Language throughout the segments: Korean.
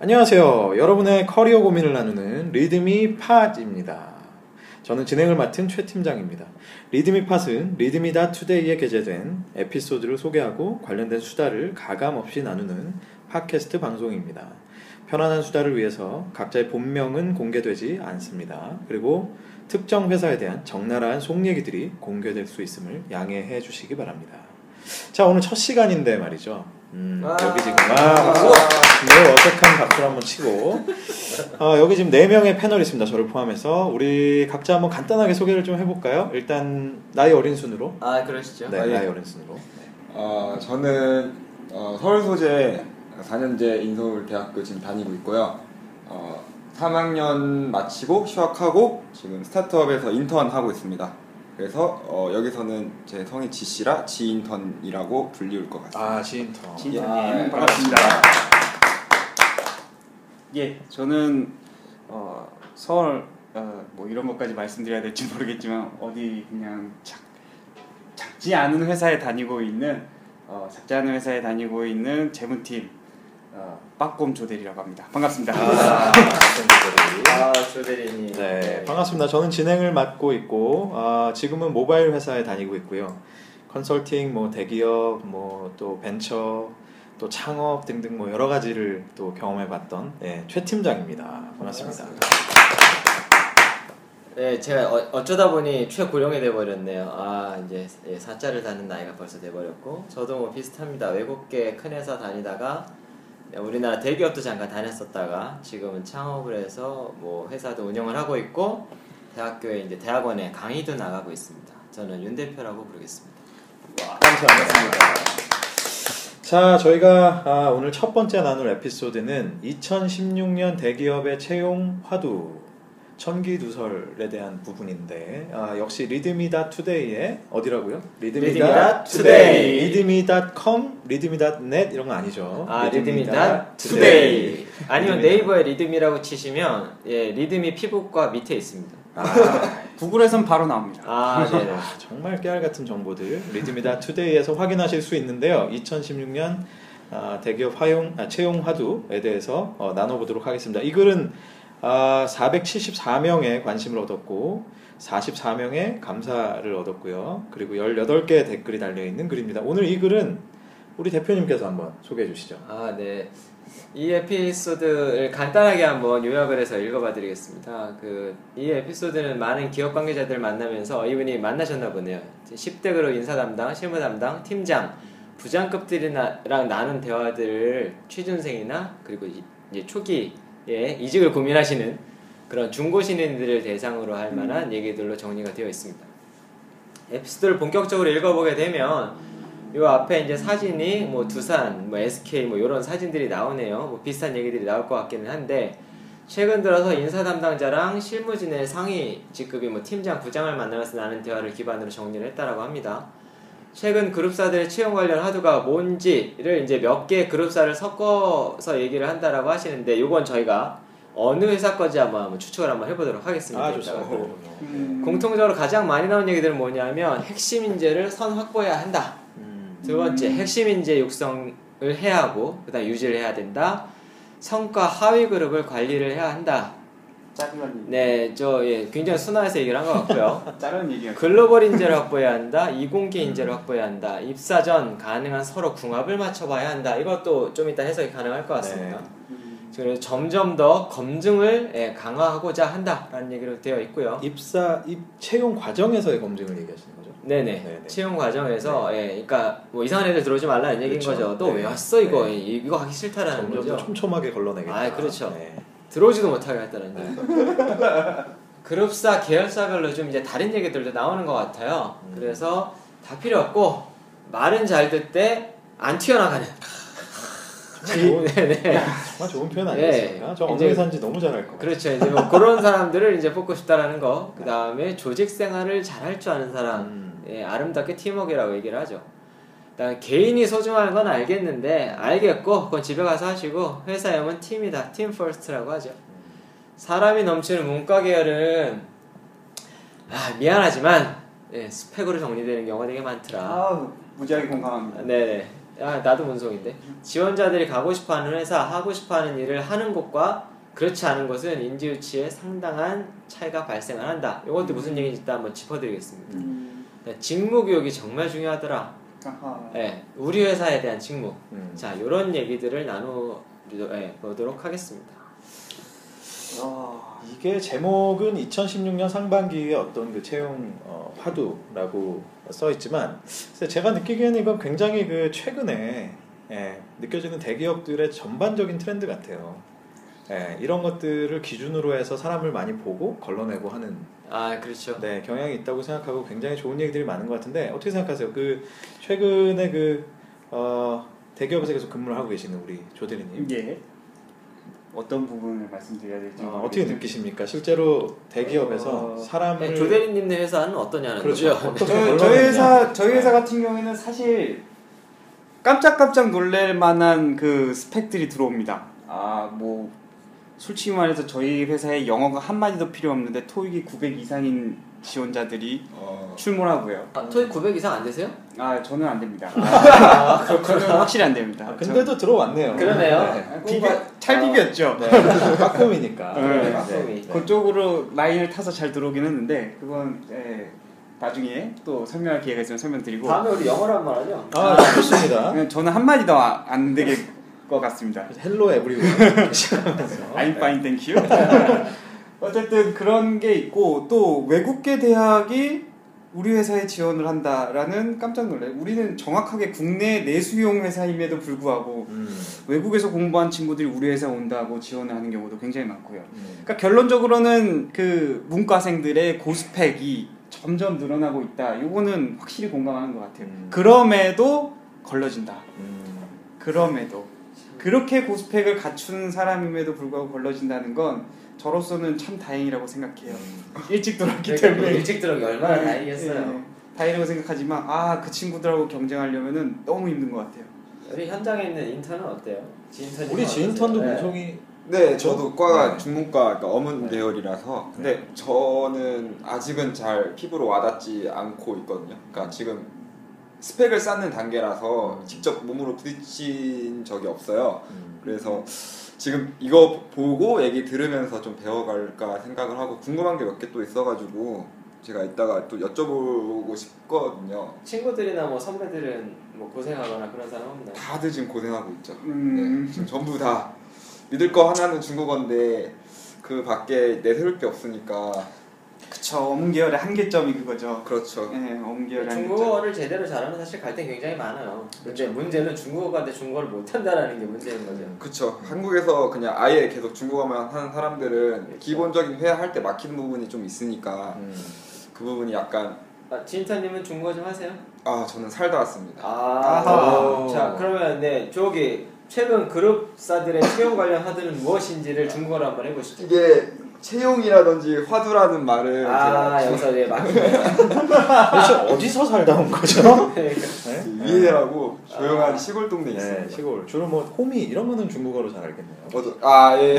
안녕하세요. 여러분의 커리어 고민을 나누는 리드미팟입니다. 저는 진행을 맡은 최 팀장입니다. 리드미팟은 리드미닷투데이에 게재된 에피소드를 소개하고 관련된 수다를 가감없이 나누는 팟캐스트 방송입니다. 편안한 수다를 위해서 각자의 본명은 공개되지 않습니다. 그리고 특정 회사에 대한 적나라한 속 얘기들이 공개될 수 있음을 양해해 주시기 바랍니다. 자, 오늘 첫 시간인데 말이죠. 여기 지금 박수. 네, 어색한 박수를 한번 치고 여기 지금 4명의 패널이 있습니다. 저를 포함해서 우리 각자 한번 간단하게 소개를 좀 해볼까요? 일단 나이 어린 순으로. 그러시죠. 네, 나이 어린 순으로. 네. 저는 서울 소재 4년제 인서울대학교 지금 다니고 있고요. 3학년 마치고 휴학하고 지금 스타트업에서 인턴하고 있습니다. 그래서 여기서는 제 성이 지씨라 지인턴이라고 불리울 것 같습니다. 지인턴. 지인턴님 반갑습니다. 예, 저는 서울 뭐 이런 것까지 말씀드려야 될지 모르겠지만 어디 그냥 작지 않은 회사에 다니고 있는 재무팀 빠꼼 조대리라고 합니다. 반갑습니다. 조대리님. 네, 반갑습니다. 저는 진행을 맡고 있고 지금은 모바일 회사에 다니고 있고요. 컨설팅, 뭐 대기업, 뭐 또 벤처, 또 창업 등등 뭐 여러 가지를 또 경험해봤던 최 팀장입니다. 반갑습니다. 네, 제가 어쩌다 보니 최고령이 돼버렸네요. 이제 4자를 다는 나이가 벌써 돼버렸고 저도 뭐 비슷합니다. 외국계 큰 회사 다니다가 우리나라 대기업도 잠깐 다녔었다가 지금은 창업을 해서 뭐 회사도 운영을 하고 있고 대학교에 이제 대학원에 강의도 나가고 있습니다. 저는 윤 대표라고 부르겠습니다. 와, 감사합니다. 자, 저희가 오늘 첫 번째 나눌 에피소드는 2016년 대기업의 채용 화두 천기 누설에 대한 부분인데 역시 리드미닷투데이의 어디라고요? 리드미닷투데이. 리드미닷컴, 리드미닷넷 이런 거 아니죠? 리드미닷투데이. 아니면 네이버에 리드미라고 치시면 리드미 피부과 밑에 있습니다. 구글에선 바로 나옵니다. 네. 정말 깨알 같은 정보들 리드미닷투데이에서 확인하실 수 있는데요. 2016년 대기업 채용 화두에 대해서 나눠보도록 하겠습니다. 이 글은 474명의 관심을 얻었고 44명의 감사를 얻었고요. 그리고 18개의 댓글이 달려있는 글입니다. 오늘 이 글은 우리 대표님께서 한번 소개해 주시죠. 네. 이 에피소드를 간단하게 한번 요약을 해서 읽어봐 드리겠습니다. 이 에피소드는 많은 기업 관계자들을 만나면서 이분이 만나셨나 보네요. 10대 그룹 인사 담당, 실무 담당, 팀장, 부장급들이랑 나눈 대화들을 취준생이나 그리고 이제 초기 이직을 고민하시는 그런 중고신인들을 대상으로 할 만한 얘기들로 정리가 되어 있습니다. 에피소드를 본격적으로 읽어보게 되면 요 앞에 이제 사진이 뭐 두산, 뭐 SK 뭐 이런 사진들이 나오네요. 뭐 비슷한 얘기들이 나올 것 같기는 한데 최근 들어서 인사 담당자랑 실무진의 상위 직급이 뭐 팀장, 부장을 만나면서 나눈 대화를 기반으로 정리를 했다라고 합니다. 최근 그룹사들의 채용 관련 화두가 뭔지를 이제 몇 개의 그룹사를 섞어서 얘기를 한다라고 하시는데 이건 저희가 어느 회사 건지 한번 추측을 한번 해보도록 하겠습니다. 좋습니다. 공통적으로 가장 많이 나온 얘기들은 뭐냐면 핵심 인재를 선 확보해야 한다. 두 번째, 핵심 인재 육성을 해야 하고 그다음 유지를 해야 된다. 성과 하위 그룹을 관리를 해야 한다. 네, 굉장히 순화해서 얘기를 한 것 같고요. 글로벌 인재를 확보해야 한다. 이공계 인재를 확보해야 한다. 입사 전 가능한 서로 궁합을 맞춰봐야 한다. 이것도 좀 이따 해석이 가능할 것 같습니다. 그래서 점점 더 검증을 강화하고자 한다라는 얘기로 되어 있고요. 채용 과정에서의 검증을 얘기하시는 거죠? 네네. 채용 과정에서 그러니까 뭐 이상한 애들 들어오지 말라는 얘기인 거죠. 또 왜 왔어 이거? 이거 하기 싫다라는 점점 거죠. 점점 촘촘하게 걸러내겠다. 그렇죠. 네. 들어오지도 못하게 했다는 얘기. 그룹사, 계열사별로 좀 이제 다른 얘기들도 나오는 것 같아요. 그래서 다 필요 없고 말은 잘 듣되 안 튀어나가는. 정말 좋은 표현 아니겠습니까? 저 어느 회사인지 너무 잘할 것 같아요. 그렇죠. 이제 뭐 그런 사람들을 이제 뽑고 싶다라는 거. 그 다음에 조직 생활을 잘할 줄 아는 사람. 아름답게 팀워크라고 얘기를 하죠. 개인이 소중한 건 알겠는데 알겠고 그건 집에 가서 하시고 회사에 오면 팀이다. 팀 퍼스트라고 하죠. 사람이 넘치는 문과 계열은 미안하지만 스펙으로 정리되는 경우가 되게 많더라. 무지하게 공감합니다. 네, 아, 나도 문송인데. 지원자들이 가고 싶어하는 회사, 하고 싶어하는 일을 하는 것과 그렇지 않은 것은 인지 유치에 상당한 차이가 발생한다. 이것도 무슨 얘기인지 일단 한번 짚어드리겠습니다. 직무 교육이 정말 중요하더라. 아하. 예, 우리 회사에 대한 직무. 자, 이런 얘기들을 나눠보도록 하겠습니다. 이게 제목은 2016년 상반기에 어떤 그 채용 화두라고 써있지만, 제가 느끼기에는 이건 굉장히 그 최근에 느껴지는 대기업들의 전반적인 트렌드 같아요. 이런 것들을 기준으로 해서 사람을 많이 보고 걸러내고 하는, 아 그렇죠, 네, 경향이 있다고 생각하고 굉장히 좋은 얘기들이 많은 것 같은데, 어떻게 생각하세요? 그 최근에 그 대기업에서 계속 근무를 하고 계시는 우리 조대리님, 예, 어떤 부분을 말씀드려야 될지 어떻게 느끼십니까? 실제로 대기업에서 사람을, 네, 조대리님네 회사는 어떠냐는 그렇죠. 거죠. 저희 회사 같은 경우에는 사실 깜짝깜짝 놀랄 만한 그 스펙들이 들어옵니다. 아, 뭐 솔직히 말해서 저희 회사에 영어가 한마디도 필요 없는데 토익이 900 이상인 지원자들이 출몰하고요. 아, 토익 900 이상 안 되세요? 아, 저는 안 됩니다. 아, 저는 확실히 안 됩니다. 아, 근데도 들어왔네요. 그러네요. 네. 잘 비볐죠. 깍꿈이니까. 그쪽으로 라인을 타서 잘 들어오긴 했는데, 그건 나중에 또 설명할 기회가 있으면 설명드리고. 다음에 우리 영어로 한번 하죠. 아, 좋습니다. 저는 한마디도 안 되게 것 같습니다. 헬로 에브리원. I'm fine, thank you. 어쨌든 그런 게 있고, 또 외국계 대학이 우리 회사에 지원을 한다라는, 깜짝 놀래. 우리는 정확하게 국내 내수용 회사임에도 불구하고 외국에서 공부한 친구들이 우리 회사에 온다고 지원을 하는 경우도 굉장히 많고요. 그러니까 결론적으로는 그 문과생들의 고스펙이 점점 늘어나고 있다. 이거는 확실히 공감하는 것 같아요. 그럼에도 걸러진다. 그럼에도. 그렇게 고스펙을 갖춘 사람임에도 불구하고 걸러진다는 건 저로서는 참 다행이라고 생각해요. 일찍 들어왔기 때문에. 일찍 들어오기 얼마나 다행이었어요. 네. 다행이라고 생각하지만, 아, 그 친구들하고 경쟁하려면 너무 힘든 것 같아요. 우리 현장에 있는 인턴은 어때요? 우리 지인턴도 문송이. 네, 저도 과가 중문과, 그러니까 어문 계열이라서. 근데 저는 아직은 잘 피부로 와닿지 않고 있거든요. 그러니까 지금 스펙을 쌓는 단계라서 직접 몸으로 부딪힌 적이 없어요. 그래서 지금 이거 보고 얘기 들으면서 좀 배워갈까 생각을 하고, 궁금한 게 몇 개 또 있어가지고 제가 이따가 또 여쭤보고 싶거든요. 친구들이나 뭐 선배들은 뭐 고생하거나 그런 사람 없나요? 다들 지금 고생하고 있죠. 네, 지금 전부 다 믿을 거 하나는 중국어인데 그 밖에 내세울 게 없으니까. 그쵸, 어문계열의 한계점이 그거죠. 그렇죠. 네, 어문계열의 중국어를 제대로 잘하면 사실 갈등이 굉장히 많아요. 근데 그렇죠. 문제는 중국어가 돼 중국어를 못한다라는 게 문제인 거죠. 그쵸. 한국에서 그냥 아예 계속 중국어만 하는 사람들은, 그렇죠, 기본적인 회화할 때 막히는 부분이 좀 있으니까 그 부분이 약간. 아, 진터님은 중국어 좀 하세요? 아, 저는 살다 왔습니다. 자, 그러면 네, 저기 최근 그룹사들의 채용 관련 화두는 무엇인지를 중국어로 한번 해보시죠. 이게 채용이라든지 화두라는 말을, 아, 여기서 이제 막히네요. 도대체 어디서 살다 온 거죠? 위에라고 조용한 시골 동네에 있습니다. 시골. 주로 뭐 호미 이런 거는 중국어로 잘 알겠네요. 아, 예.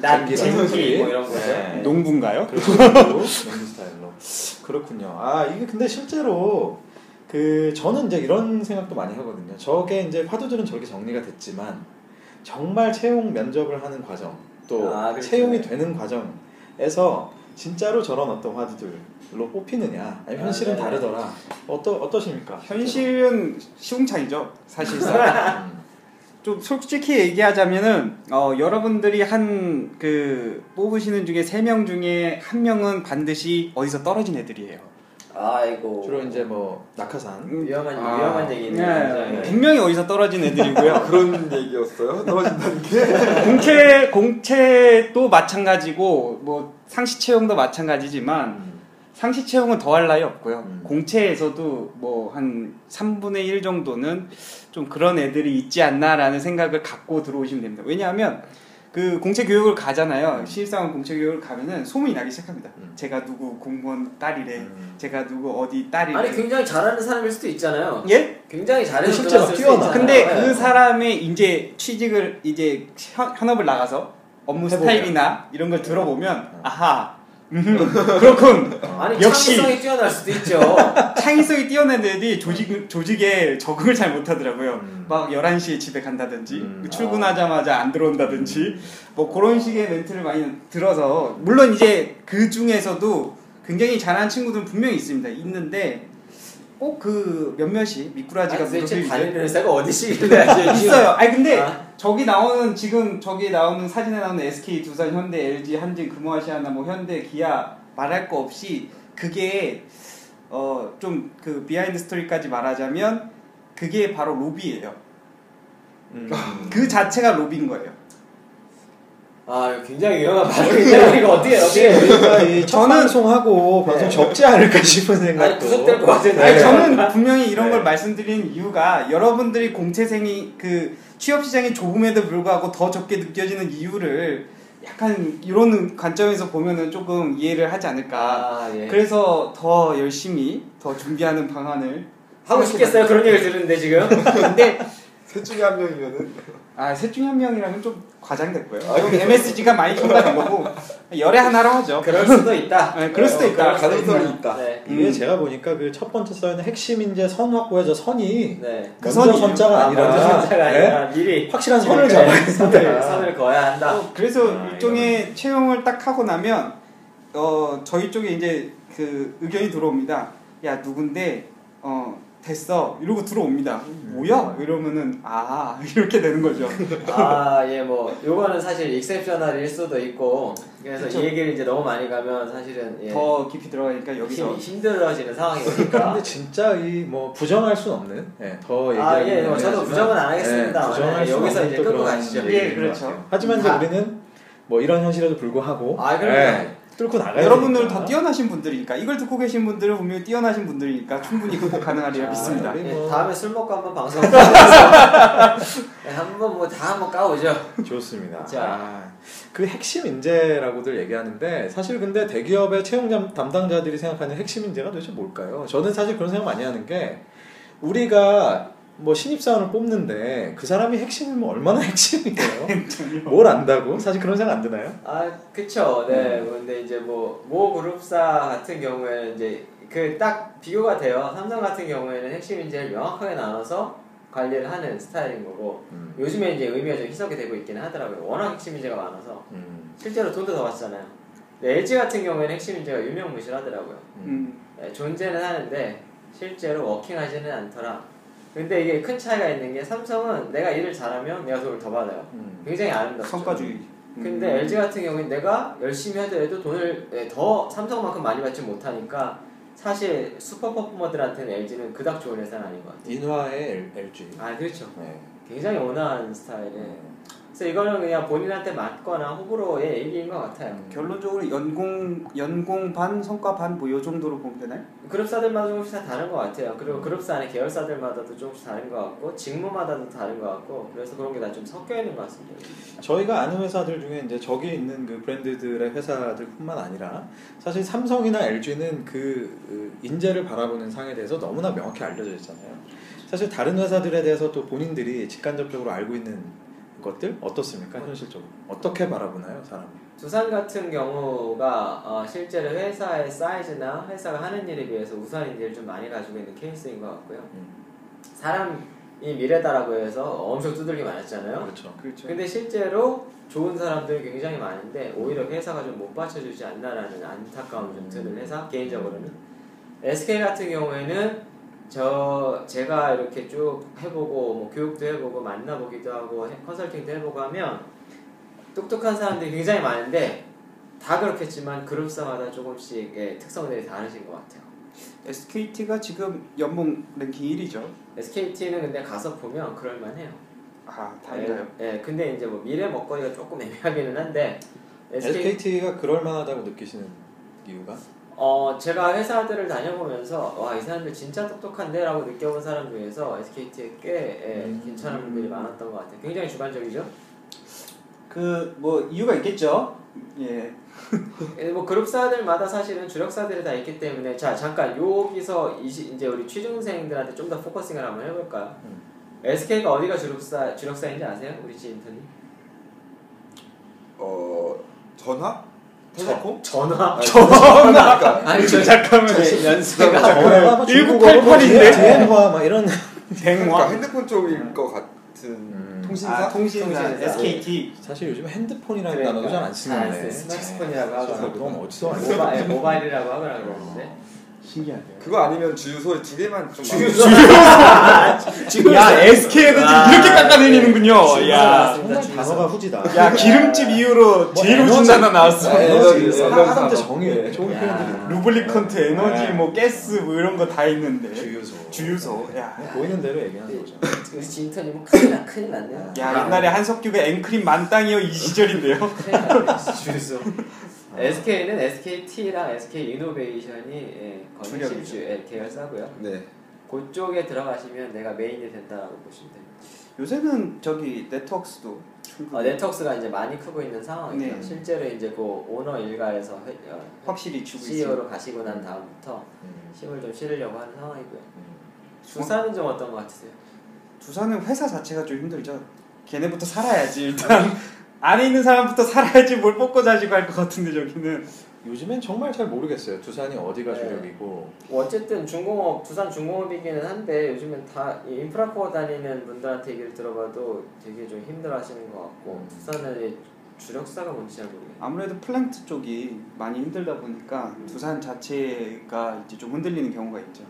난쟁기 뭐 이런 거죠. 네. 농부인가요? 그렇죠. 농부 스타일로. 그렇군요. 아, 이게 근데 실제로 그 저는 이제 이런 생각도 많이 하거든요. 저게 이제 화두들은 저렇게 정리가 됐지만 정말 채용 면접을 하는 과정, 또 그렇죠, 채용이 되는 과정에서 진짜로 저런 어떤 화두들로 뽑히느냐, 아니면 현실은 다르더라. 어떠십니까? 현실은 시궁창이죠, 사실상. 좀 솔직히 얘기하자면은 여러분들이 한 그 뽑으시는 중에 3명 중에 1명은 반드시 어디서 떨어진 애들이에요. 아이고. 주로 이제 뭐 낙하산, 위험한 얘기네요. 100명이 어디서 떨어진 애들이고요. 그런 얘기였어요? 떨어진다는 게? 공채도 마찬가지고 뭐 상시 채용도 마찬가지지만 상시 채용은 더할 나위 없고요. 공채에서도 뭐 한 3분의 1 정도는 좀 그런 애들이 있지 않나라는 생각을 갖고 들어오시면 됩니다. 왜냐하면 그 공채 교육을 가잖아요. 신입사원 공채 교육을 가면은 소문이 나기 시작합니다. 제가 누구 공무원 딸이래. 제가 누구 어디 딸이래. 아니, 굉장히 잘하는 사람일 수도 있잖아요. 예? 굉장히 잘해서 실제로 뛰어나. 근데 그 사람의 이제 이제 현업을 나가서 업무 스타일이나 이런 걸 들어보면, 아하, 그렇군. 아니, 역시 창의성이 뛰어날 수도 있죠. 창의성이 뛰어난 애들이 조직에 적응을 잘 못하더라고요. 막 11시에 집에 간다든지 출근하자마자 안 들어온다든지 뭐 그런 식의 멘트를 많이 들어서, 물론 이제 그 중에서도 굉장히 잘하는 친구들은 분명히 있는데 꼭 그 몇몇이 미꾸라지가 묻어들지. 다니는 회사가 어디시길래 있어요. 아니 근데 저기 나오는 사진에 나오는 SK, 두산, 현대, LG, 한진, 금호아시아나 뭐 현대, 기아 말할 거 없이 그게 좀 그 비하인드 스토리까지 말하자면 그게 바로 로비예요. 그 자체가 로비인 거예요. 아, 굉장히 위험한 발언인데 이거 어떻게 전환송하고 방송 접지 않을까 싶은 생각도. 아니, 구속될 것 같은데. 저는 분명히 이런 걸 말씀드린 이유가 여러분들이 공채생이 그 취업시장이 좁음에도 불구하고 더 좁게 느껴지는 이유를 약간 이런 관점에서 보면은 조금 이해를 하지 않을까. 아, 예. 그래서 더 열심히 더 준비하는 방안을 하고 싶겠어요. 그런 얘기를 들었는데 지금. 근데 셋 중에 한 명이면은. 아, 셋 중에 한 명이라면 좀 과장됐고요. MSG가 많이 첨가된 거고 열의 하나로 하죠. 그럴 수도 있다. 네, 그럴 수도 있다. 가능성이 있다. 네. 이게 제가 보니까 그 첫 번째 써있는 핵심 인재 선 확보해서 선이 그 선이 선자가 아니라 미리 확실한 선을 잡아야 된다. 선을 거야 한다. 그래서 일종의 채용을 딱 하고 나면 저희 쪽에 이제 그 의견이 들어옵니다. 야, 누군데 됐어 이러고 들어옵니다. 뭐야? 이러면은 아, 이렇게 되는 거죠. 아, 예, 뭐 요거는 사실 익셉셔널일 수도 있고, 그래서 그쵸. 이 얘기를 이제 너무 많이 가면 사실은 더 깊이 들어가니까 여기서 힘들어지는 상황이니까. 근데 진짜 이 뭐 부정할 수는 없는. 예, 더 얘기하면. 아, 예, 뭐 저도 부정은 안 하겠습니다. 예, 부정할 여기서 이제 끌고 가시죠. 예, 그렇죠. 하지만 이제 우리는 뭐 이런 현실에도 불구하고. 아, 그래. 예. 뚫고 나가야 여러분들 더 뛰어나신 분들이니까, 이걸 듣고 계신 분들은 분명히 뛰어나신 분들이니까 충분히 극복 가능하리라 믿습니다. 네, 뭐. 다음에 술 먹고 한번 방송 네, 한번 뭐 다 한번 까오죠. 좋습니다. 자, 그 핵심 인재라고들 얘기하는데 사실 근데 대기업의 채용 담당자들이 생각하는 핵심 인재가 도대체 뭘까요? 저는 사실 그런 생각 많이 하는 게, 우리가 뭐 신입사원을 뽑는데 그 사람이 핵심이면 얼마나 핵심이에요? 뭘 안다고? 사실 그런 생각 안 드나요? 아, 그쵸. 네. 근데 이제 모 그룹사 같은 경우에는 이제 그 딱 비교가 돼요. 삼성 같은 경우에는 핵심 인재를 명확하게 나눠서 관리를 하는 스타일인 거고, 요즘에 이제 의미가 좀 희석이 되고 있기는 하더라고요. 워낙 핵심 인재가 많아서. 실제로 돈도 더 받잖아요. 근데 LG 같은 경우에는 핵심 인재가 유명무실하더라고요. 네, 존재는 하는데 실제로 워킹하지는 않더라. 근데 이게 큰 차이가 있는 게, 삼성은 내가 일을 잘하면 내가 돈을 더 받아요. 굉장히 아름답죠. 성과주의. 근데 LG 같은 경우는 내가 열심히 하더라도 돈을 더 삼성만큼 많이 받지 못하니까 사실 슈퍼 퍼포머들한테는 LG는 그닥 좋은 회사는 아닌 것 같아요. 인화의 LG. 아, 그렇죠. 네. 굉장히 온화한 스타일에. 그래서 이거는 그냥 본인한테 맞거나 호불호의 얘기인 것 같아요. 결론적으로 연공 반, 성과 반 뭐 이 정도로 보면 되나요? 그룹사들마다 조금씩 다 다른 것 같아요. 그리고 그룹사 안에 계열사들마다도 조금씩 다른 것 같고, 직무마다도 다른 것 같고, 그래서 그런 게 다 좀 섞여 있는 것 같습니다. 저희가 아는 회사들 중에 이제 저기 있는 그 브랜드들의 회사들뿐만 아니라 사실 삼성이나 LG는 그 인재를 바라보는 상에 대해서 너무나 명확히 알려져 있잖아요. 사실 다른 회사들에 대해서 또 본인들이 직간접적으로 알고 있는 것들 어떻습니까? 현실적으로 어떻게 바라보나요, 사람이? 두산 같은 경우가 실제로 회사의 사이즈나 회사가 하는 일에 비해서 우수한 인재를 좀 많이 가지고 있는 케이스인 것 같고요. 사람이 미래다라고 해서 엄청 두들기 많았잖아요. 그렇죠. 그렇죠. 근데 실제로 좋은 사람들이 굉장히 많은데 오히려 회사가 좀 못 받쳐주지 않나라는 안타까움이 좀 드는 회사, 개인적으로는. SK 같은 경우에는 제가 이렇게 쭉 해보고 뭐 교육도 해보고 만나보기도 하고 컨설팅도 해보고 하면 똑똑한 사람들이 굉장히 많은데 다 그렇겠지만 그룹사마다 조금씩 특성들이 다르신 것 같아요. SKT가 지금 연봉 랭킹 1위죠. SKT는 근데 가서 보면 그럴만해요. 아, 다행이네요. 예, 근데 이제 뭐 미래 먹거리가 조금 애매하기는 한데 SKT가 그럴만하다고 느끼시는 이유가? 제가 회사들을 다녀보면서 와, 이 사람들 진짜 똑똑한데? 라고 느껴본 사람 중에서 SKT에 꽤 괜찮은 분들이 많았던 것 같아요. 굉장히 주관적이죠? 뭐 이유가 있겠죠? 예. 뭐 그룹사들마다 사실은 주력사들이 다 있기 때문에, 자, 잠깐 여기서 이제 우리 취준생들한테 좀 더 포커싱을 한번 해볼까요? SK가 어디가 주력사인지 아세요? 우리 지인턴이? 전화? 텔레콤? 전화. 그러니까. 아니 잠깐만 연세가 1988인데 대화 막 이런 그러니까 핸드폰 쪽일 것 같은 통신사 SKT. 사실 요즘 핸드폰이라는 단어도 잘 안 쓰는데 스마트폰이라고 하더라고. 너무 어디서 모바일이라고 하더라고. 신기하네요. 그거 아니면 주유소 두 개만 좀 주유소. 야 SK에도 이렇게 깎아내리는군요. 야 정말 단어가 후지다. 야 기름집 이후로 제일 후진 단어 나왔어. 에너지 하다못해 정의해. 좋은 표현들이. 루블리컨트, 에너지, 뭐 가스 뭐 이런 거 다 있는데. 주유소. 야 보이는 대로 얘기하는 거죠. 우리 진턴이면 큰일 났네요. 야 옛날에 한석규의 앵크림 만땅이요 이 시절인데요. 주유소. SK는 SKT랑 SK이노베이션이 건설주 계열사고요. 네. 그쪽에 들어가시면 내가 메인이 된다라고 보시면 됩니다. 요새는 저기 네트웍스도 출구. 네트웍스가 이제 많이 크고 있는 상황이에요. 네. 실제로 이제 그 오너 일가에서 확실히 CEO로 가시고 난 다음부터 힘을 좀 실으려고 하는 상황이고요. 두산은 좀 어떤 것 같으세요? 두산은 회사 자체가 좀 힘들죠. 걔네부터 살아야지 일단. 안에 있는 사람부터 살아야지 뭘 뽑고 자시고 할 것 같은데 저기는 요즘엔 정말 잘 모르겠어요. 두산이 어디가 주력이고 어쨌든 중공업, 두산 중공업이기는 한데 요즘엔 다 인프라 코어 다니는 분들한테 얘기를 들어봐도 되게 좀 힘들어하시는 것 같고 두산의 주력사가 뭔지 잘 모르겠어요. 아무래도 플랜트 쪽이 많이 힘들다 보니까 두산 자체가 이제 좀 흔들리는 경우가 있죠.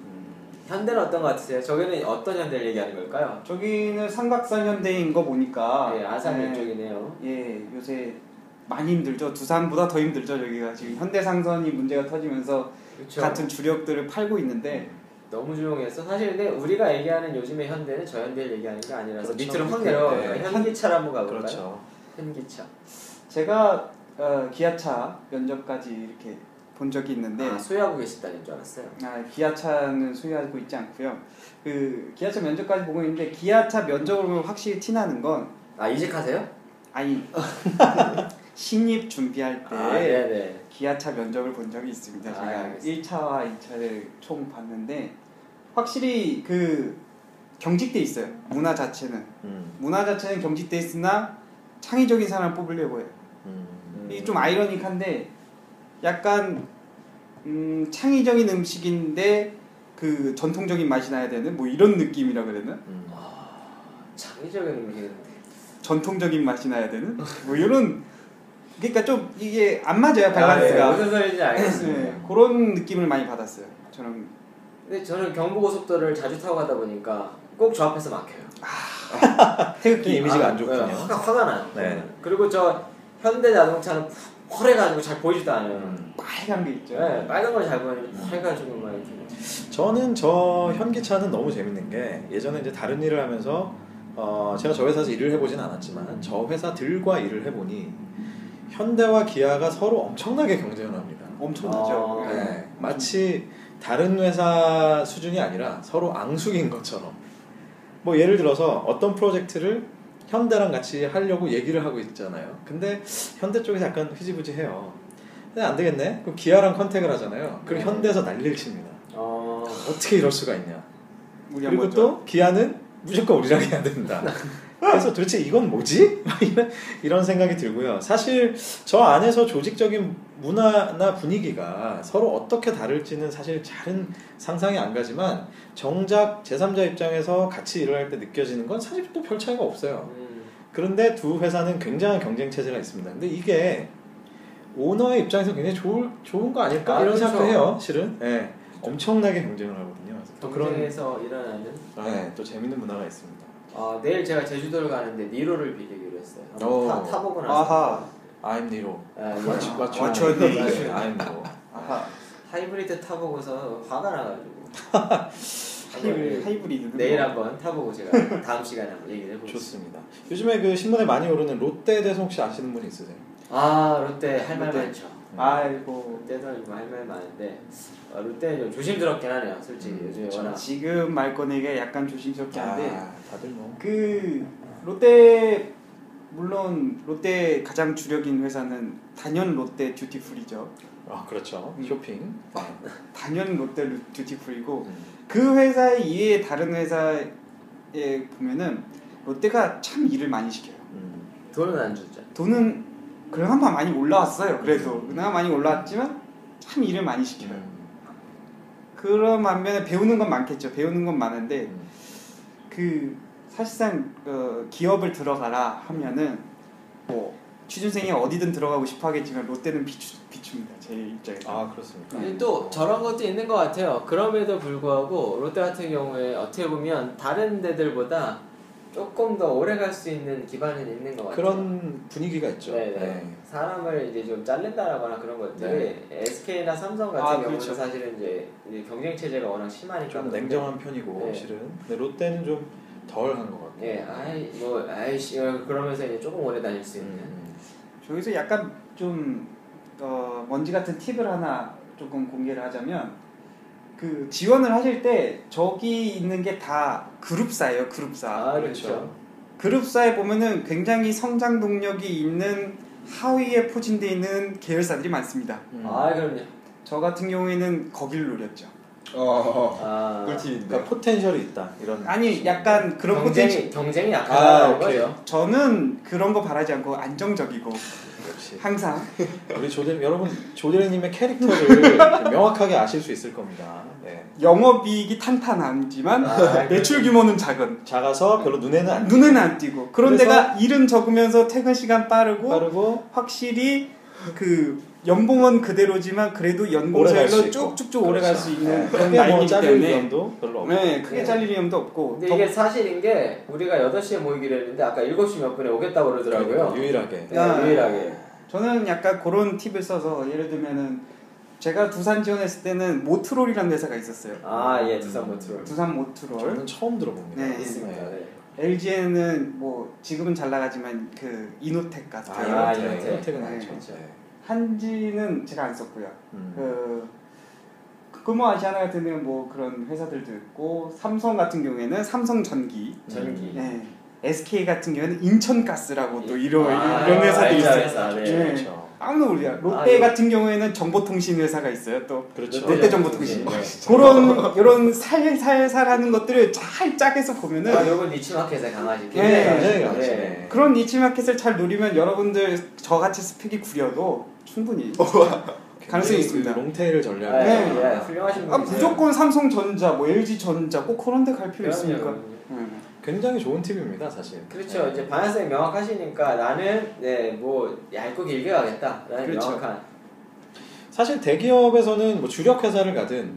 현대는 어떤 것 같으세요? 저기는 어떤 현대를 얘기하는 걸까요? 저기는 삼각산 현대인 거 보니까 예, 아산 쪽이네요. 예, 요새 많이 힘들죠. 두산보다 더 힘들죠. 저기가 지금 현대상선이 문제가 터지면서 그쵸. 같은 주력들을 팔고 있는데 너무 조용해서 사실 근데 우리가 얘기하는 요즘의 현대는 저 현대를 얘기하는 게 아니라서 그렇죠. 밑으로 확 내려가요. 네. 현기차를 한번 가볼까요? 그렇죠. 현기차 제가 기아차 면접까지 이렇게 본 적이 있는데 소유하고 계시다는 줄 알았어요. 기아차는 소유하고 있지 않고요. 그 기아차 면접까지 보고 있는데 기아차 면접을 보면 확실히 티나는 건 이직하세요? 아니 신입 준비할 때 기아차 면접을 본 적이 있습니다. 제가 1차와 2차를 총 봤는데 확실히 그 경직돼 있어요. 문화 자체는 문화 자체는 경직돼 있으나 창의적인 사람을 뽑으려고 해요. 이게 좀 아이러닉한데 약간 창의적인 음식인데 그 전통적인 맛이 나야 되는 뭐 이런 느낌이라 그래야 되나? 창의적인 음식인데 전통적인 맛이 나야 되는 뭐 이런 그러니까 좀 이게 안 맞아요 밸런스가. 무슨 소리인지 알겠습니다. 네, 그런 느낌을 많이 받았어요. 저는 근데 저는 경부고속도로를 자주 타고 가다 보니까 꼭 저 앞에서 막혀요. 태극기 이미지가 안 좋군요. 화가 나요. 네. 그리고 저 현대자동차는 펄해가지고 잘 보이지도 않아요. 빨간 게 있죠. 네, 빨간 걸 잘 보이는데 펄해가지고 막 이렇게. 저는 저 현기차는 너무 재밌는 게 예전에 이제 다른 일을 하면서 제가 저 회사에서 일을 해보진 않았지만 저 회사들과 일을 해보니 현대와 기아가 서로 엄청나게 경쟁을 합니다. 엄청나죠. 아, 네. 마치 다른 회사 수준이 아니라 서로 앙숙인 것처럼. 뭐 예를 들어서 어떤 프로젝트를 현대랑 같이 하려고 얘기를 하고 있잖아요. 근데 현대 쪽에서 약간 흐지부지해요. 근데 안 되겠네. 그럼 기아랑 컨택을 하잖아요. 그리고 현대에서 난리를 칩니다. 어떻게 이럴 수가 있냐. 그리고 먼저. 또 기아는 무조건 우리랑 해야 된다. 그래서 도대체 이건 뭐지? 이런 생각이 들고요. 사실 저 안에서 조직적인 문화나 분위기가 서로 어떻게 다를지는 사실 잘은 상상이 안 가지만 정작 제3자 입장에서 같이 일을 할 때 느껴지는 건 사실 또 별 차이가 없어요. 그런데 두 회사는 굉장한 경쟁 체제가 있습니다. 근데 이게 오너의 입장에서 굉장히 좋은 거 아닐까? 이런 그렇죠. 생각도 해요. 실은 네, 엄청나게 경쟁을 하거든요. 또 경쟁에서 일어나는 네, 또 재밌는 문화가 있습니다. 내일 제가 제주도를 가는데 니로를 빌리기로 했어요. 타보고 나서 I'm 니로. I'm 니로. 하이브리드 타보고서 화가 나가지고 하이브리드 내일 한번 타보고 제가 다음 시간에 한번 얘기를 해보겠습니다. 좋습니다. 요즘에 그 신문에 많이 오르는 롯데에 대해서 혹시 아시는 분이 있으세요? 롯데 할 말 많죠. 아이고 롯데도 할 말 많은데 롯데는 좀 조심스럽긴 하네요. 솔직히 요즘 워낙 지금 말 꺼내기가 약간 조심스럽긴 한데 다들 뭐 그 롯데 물론 롯데 가장 주력인 회사는 단연 롯데 듀티풀이죠. 그렇죠. 쇼핑 단연 롯데 듀티풀이고 그 회사에 이외에 다른 회사에 보면은 롯데가 참 일을 많이 시켜요. 돈은 안 주죠. 돈은 그나마 많이 올라왔어요. 그래서 그나마 많이 올라왔지만 참 일을 많이 시켜요. 그런 반면에 배우는 건 많겠죠. 배우는 건 많은데 그 사실상 기업을 들어가라 하면은 뭐 취준생이 어디든 들어가고 싶어 하겠지만 롯데는 비추입니다. 제 입장에서. 아 그렇습니까? 또 저런 것도 있는 것 같아요. 그럼에도 불구하고 롯데 같은 경우에 어떻게 보면 다른 데들보다 조금 더 오래 갈 수 있는 기반은 있는 것 같아요. 그런 분위기가 있죠. 네. 사람을 이제 좀 잘른다거나 그런 것들이 네. SK나 삼성 같은 경우는 그렇죠. 사실은 이제 경쟁 체제가 워낙 심하니까 좀 냉정한 편이고 네. 실은 근데 롯데는 좀 덜한 것 같아요. 네, 아이씨 그러면서 이제 조금 오래 다닐 수 있는. 저기서 약간 좀 먼지 같은 팁을 하나 조금 공개를 하자면 그 지원을 하실 때 저기 있는 게 다 그룹사예요. 그룹사. 그렇죠. 그룹사에 보면은 굉장히 성장 동력이 있는 하위에 포진되어 있는 계열사들이 많습니다. 그럼요. 저 같은 경우에는 거길 노렸죠. 꿀팁인데. 그러니까 포텐셜이 있다. 이런. 아니, 약간 그런 경쟁이 약하다는 거예요. 저는 그런 거 바라지 않고 안정적이고. 역시. 항상. 우리 여러분 조대리님의 캐릭터를 명확하게 아실 수 있을 겁니다. 네. 영업이익이 탄탄하지만 매출 규모는 작아서 별로 눈에는 안 띄고. 그런 데가 일은 적으면서 퇴근 시간 빠르고 확실히 그. 연봉은 그대로지만 그래도 연봉사율로 쭉쭉쭉 오래 갈 수 있는 그런 나이기 때문에 크게 잘릴 위험도 없고 근데 이게 사실인 게 우리가 8시에 모이기로 했는데 아까 7시 몇 분에 오겠다고 그러더라고요. 유일하게. 유일하게. 저는 약간 그런 팁을 써서 예를 들면은 제가 두산 지원했을 때는 모트롤이라는 회사가 있었어요. 두산 모트롤. 저는 처음 들어봅니다. 네, 있습니다. LG에는 뭐 지금은 잘 나가지만 그 이노텍 같은 이노텍은 아니죠. 한지는 제가 안 썼고요. 금호 아시아나 같은 데는 뭐 그런 회사들도 있고 삼성 같은 경우에는 삼성전기, 네. SK 같은 경우에는 인천가스라고 또 이런 회사들이 있어요. 아무도 몰라요. 롯데 같은 경우에는 정보통신 회사가 있어요. 또 롯데정보통신. 그런 살살살 하는 것들을 잘 짜게서 보면은 요건 니치마켓에 강하지. 그런 니치마켓을 잘 노리면 여러분들 저같이 스펙이 구려도 충분히 가능성이 있습니다. 롱테일을 전략해. 훌륭하신 분이세요. 무조건 삼성전자, 뭐 LG전자 꼭 그런 데 갈 필요 있으니까. 굉장히 좋은 팁입니다, 사실. 그렇죠. 이제 방향성이 명확하시니까 나는 얇고 길게 가겠다. 라는 명확한. 사실 대기업에서는 뭐 주력 회사를 가든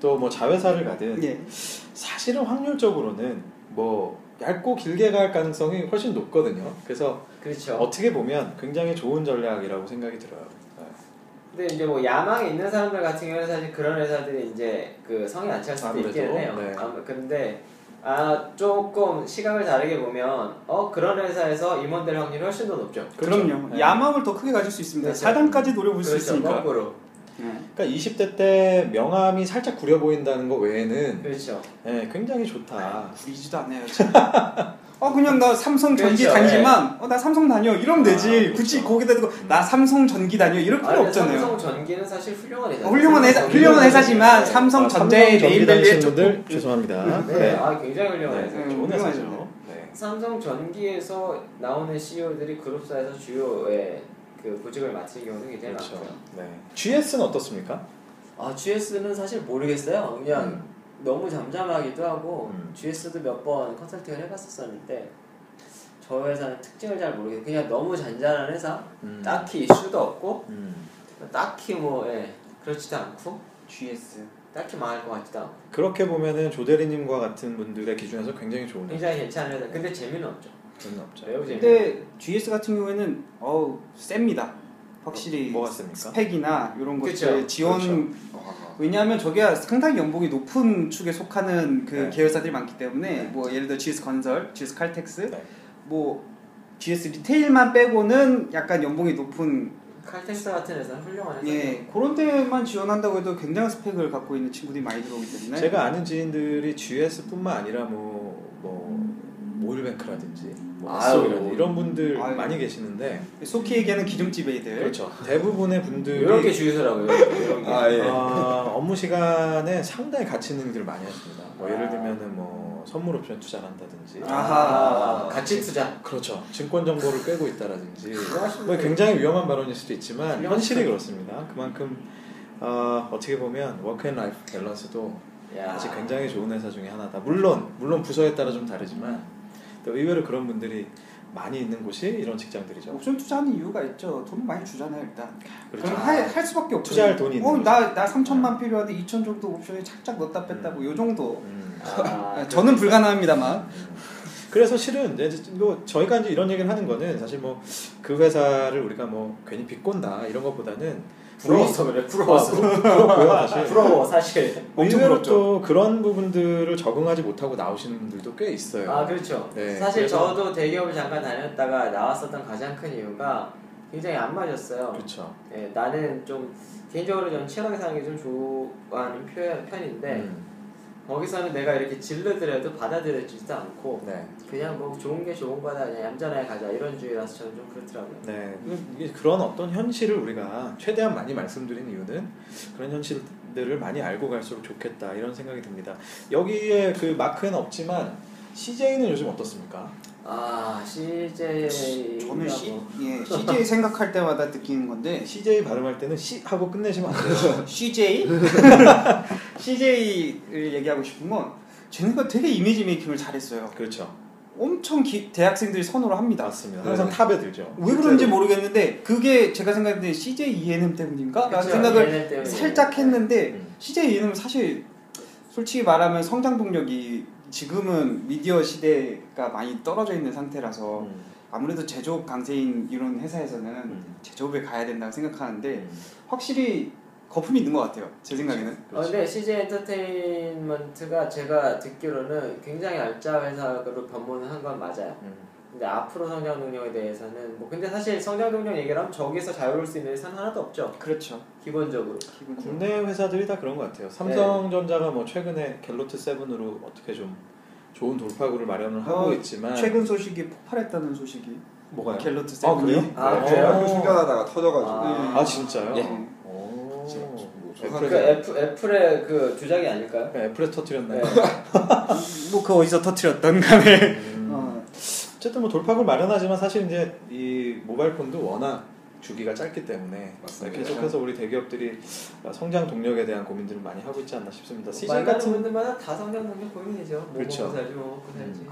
또 뭐 자회사를 가든 사실은 확률적으로는 뭐 얇고 길게 갈 가능성이 훨씬 높거든요. 그래서 어떻게 보면 굉장히 좋은 전략이라고 생각이 들어요. 근데 이제 뭐 야망이 있는 사람들 같은 경우는 사실 그런 회사들이 이제 그 성이 안 찰 수도 있긴 해요. 근데 조금 시각을 다르게 보면 그런 회사에서 임원될 확률이 훨씬 더 높죠. 그럼요. 야망을 더 크게 가질 수 있습니다. 사단까지 노려볼 수 있으니까. 그러니까 20대 때 명함이 살짝 구려 보인다는 거 외에는 굉장히 좋다. 구리지도 않네요. 그냥 나 삼성전기 다니지만 나 삼성 다녀 이러면 되지. 굳이 거기다 대고 나 삼성전기 다녀 이럴 필요 없잖아요. 삼성전기는 사실 훌륭한 회사. 훌륭한 회사지만 삼성전자의 매일매일 분들 죄송합니다. 굉장히 훌륭한 회사. 좋은 회사죠. 삼성전기에서 나오는 CEO들이 그룹사에서 주요의 그 보직을 맡은 경우는 굉장히 많고요. GS는 어떻습니까? GS는 사실 모르겠어요. 그냥 너무 잠잠하기도 하고 GS도 몇 번 컨설팅을 해봤었는데 저 회사는 특징을 잘 모르겠어요. 그냥 너무 잔잔한 회사, 딱히 이슈도 없고 딱히 그렇지도 않고 GS 딱히 망할 것 같지도 않고 그렇게 보면은 조대리님과 같은 분들의 기준에서 굉장히 좋은 굉장히 괜찮은 회사. 근데 재미는 없죠. 근데 GS 같은 경우에는 셉니다. 확실히 스펙이나 이런 것들 지원 왜냐하면 저게 상당히 연봉이 높은 축에 속하는 그 계열사들이 많기 때문에 뭐 예를 들어 GS건설, GS칼텍스, 뭐 GS 리테일만 빼고는 약간 연봉이 높은 칼텍스 같은 회사는 훌륭한 회사. 그런 데만 지원한다고 해도 굉장한 스펙을 갖고 있는 친구들이 많이 들어오기 때문에 제가 아는 지인들이 GS뿐만 아니라 오일뱅크라든지 이런 분들 많이 계시는데 속히 얘기하는 기름집 애들 대부분의 분들이 이렇게 주의하라고요. 업무 시간에 상당히 가치 있는 일을 많이 하십니다. 예를 들면은 선물 옵션 투자를 한다든지 가치 투자, 그렇죠, 증권 정보를 꿰고 있다라든지 굉장히 위험한 발언일 수도 있지만 현실이 그렇습니다. 그만큼 어떻게 보면 워크앤라이프 밸런스도 아직 굉장히 좋은 회사 중에 하나다. 물론 부서에 따라 좀 다르지만 또 의외로 그런 분들이 많이 있는 곳이 이런 직장들이죠. 옵션 투자하는 이유가 있죠. 돈 많이 주잖아요, 일단. 그렇죠. 그럼 할 수밖에 없죠. 투자할 돈이 있는. 나 3천만 필요한데 2천 정도 옵션에 착착 넣었다 뺐다 뭐 요 정도. 저는 불가능합니다만. 그래서 실은 이제 뭐 저희가 이제 이런 얘기를 하는 거는 사실 뭐 그 회사를 우리가 뭐 괜히 비꼰다 이런 것보다는 부러워서 사실 의외로 또 그런 부분들을 적응하지 못하고 나오시는 분들도 꽤 있어요. 아, 그렇죠. 네, 사실 저도 대기업을 잠깐 다녔다가 나왔었던 가장 큰 이유가 굉장히 안 맞았어요. 그렇죠. 네, 나는 좀 개인적으로 좀 친하게 사는 게 좀 좋아하는 편인데 거기서는 내가 이렇게 질르더라도 받아들여지지도 않고 네. 그냥 뭐 좋은 게 좋은 거다, 그냥 얌전하게 가자 이런 주의라서 저는 좀 그렇더라고요. 네, 그런 어떤 현실을 우리가 최대한 많이 말씀드린 이유는 그런 현실들을 많이 알고 갈수록 좋겠다 이런 생각이 듭니다. 여기에 그 마크는 없지만 CJ는 요즘 어떻습니까? 아, CJ. 저는 CJ 생각할 때마다 느끼는 건데 CJ 발음할 때는 C 하고 끝내시면 안 돼요. CJ? CJ를 얘기하고 싶은 건 쟤네가 되게 이미지 메이킹을 잘했어요. 그렇죠. 엄청 대학생들이 선호를 합니다. 맞습니다. 항상 탑에 들죠. 왜 그런지 모르겠는데 그게 제가 생각할 때 CJ ENM 때문인가? 라는 생각을 때문에 살짝 했는데 CJ ENM은 사실 솔직히 말하면 성장 동력이 지금은 미디어 시대가 많이 떨어져 있는 상태라서 아무래도 제조업 강세인 이런 회사에서는 제조업에 가야 된다고 생각하는데 확실히 거품이 있는 것 같아요, 제 생각에는. 그런데 CJ 엔터테인먼트가 제가 듣기로는 굉장히 알짜 회사로 변모는 한 건 맞아요. 근데 앞으로 성장 동력에 대해서는 뭐 근데 사실 성장 동력 얘기를 하면 저기에서 자유로울 수 있는 회사는 하나도 없죠. 그렇죠. 기본적으로. 국내 회사들이 다 그런 것 같아요. 삼성전자가 뭐 최근에 갤로트 7으로 어떻게 좀 좋은 돌파구를 마련을 하고 있지만 최근 소식이 폭발했다는 소식이 뭐가요? 갤로트 7. 아, 그래요? 아, 그래요? 충전하다가 터져가지고. 아, 진짜요? 예. 그러니까 애플의 그 주작이 아닐까요? 애플에 터뜨렸나요? 네. 뭐 그 어디서 터뜨렸던 간에 어쨌든 뭐 돌파구를 마련하지만 사실 이제 이 모바일폰도 워낙 주기가 짧기 때문에 맞습니다. 계속해서 우리 대기업들이 성장 동력에 대한 고민들을 많이 하고 있지 않나 싶습니다. CJ 같은 분들마다 다 성장 동력 고민이죠. 그렇죠.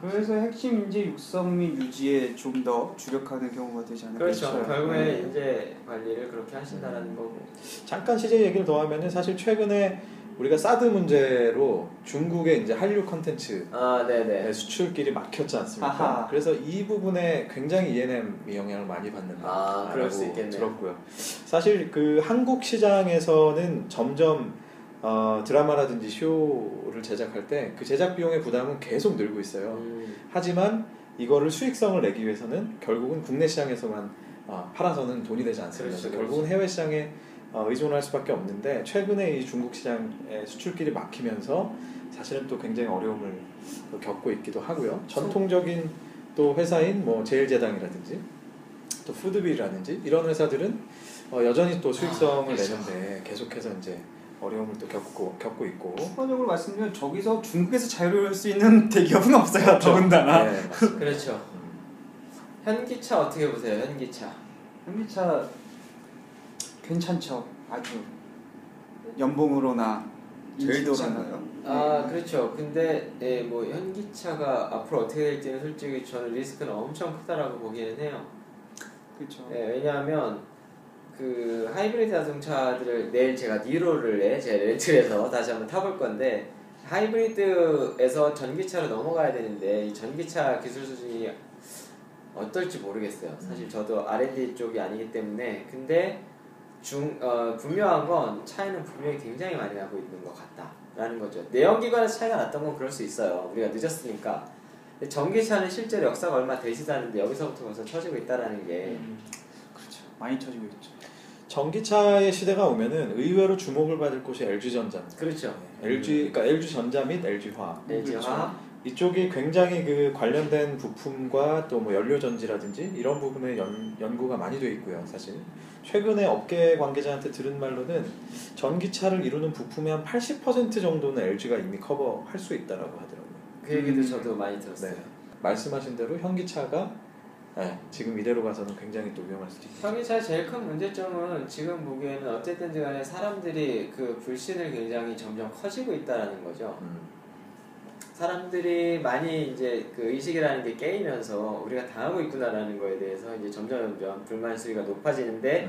그래서 핵심 이제 육성 및 유지에 좀 더 주력하는 경우가 되지 않을까. 그렇죠. 그렇죠. 결국에 이제 관리를 그렇게 하신다라는 거고. 잠깐 CJ 얘기를 더 하면은 사실 최근에 우리가 사드 문제로 중국의 이제 한류 컨텐츠 수출길이 막혔지 않습니까? 아하. 그래서 이 부분에 굉장히 ENM이 영향을 많이 받는다고 들었고요. 사실 그 한국 시장에서는 점점 드라마라든지 쇼를 제작할 때 그 제작 비용의 부담은 계속 늘고 있어요. 하지만 이거를 수익성을 내기 위해서는 결국은 국내 시장에서만 팔아서는 돈이 되지 않습니다. 그렇지, 결국은 그렇지. 해외 시장에 의존할 수밖에 없는데 최근에 이 중국 시장의 수출길이 막히면서 사실은 또 굉장히 어려움을 겪고 있기도 하고요. 전통적인 또 회사인 뭐 제일제당이라든지 또 푸드빌이라든지 이런 회사들은 여전히 또 수익성을 내는데 계속해서 이제 어려움을 또 겪고 있고. 추가적으로 말씀드리면 저기서 중국에서 자유로울 수 있는 대기업은 없어요. 그렇죠. 더군다나. 네, 그렇죠. 현기차 어떻게 보세요? 현기차 괜찮죠. 아주 연봉으로나 인지도라나요? 아, 그렇죠. 근데 뭐 현기차가 앞으로 어떻게 될지는 솔직히 저는 리스크는 엄청 크다라고 보기는 해요. 그렇죠. 왜냐하면 그 하이브리드 자동차들을 내일 제가 니로를 제 렌트해서 다시 한번 타볼 건데 하이브리드에서 전기차로 넘어가야 되는데 이 전기차 기술 수준이 어떨지 모르겠어요. 사실 저도 R&D 쪽이 아니기 때문에. 근데 분명한 건 차이는 분명히 굉장히 많이 나고 있는 것 같다라는 거죠. 내연기관에서 차이가 났던 건 그럴 수 있어요. 우리가 늦었으니까. 근데 전기차는 실제로 역사가 얼마 되지도 않는데 여기서부터 벌써 쳐지고 있다라는 게 그렇죠. 많이 쳐지고 있죠. 전기차의 시대가 오면은 의외로 주목을 받을 곳이 LG전자입니다. 그렇죠. LG전자 및 LG화학. 그렇죠. 이쪽이 굉장히 그 관련된 부품과 또 뭐 연료전지라든지 이런 부분에 연구가 많이 돼 있고요. 사실 최근에 업계 관계자한테 들은 말로는 전기차를 이루는 부품의 한 80% 정도는 LG가 이미 커버할 수 있다라고 하더라고요. 그 얘기도 저도 많이 들었어요. 네. 말씀하신 대로 현기차가 네, 지금 이대로 가서는 굉장히 또 위험할 수도 있어요. 현기차의 제일 큰 문제점은 지금 보기에는 어쨌든지 간에 사람들이 그 불신을 굉장히 점점 커지고 있다는 거죠. 사람들이 많이 이제 그 의식이라는 게 깨이면서 우리가 당하고 있구나라는 거에 대해서 이제 점점 불만 수위가 높아지는데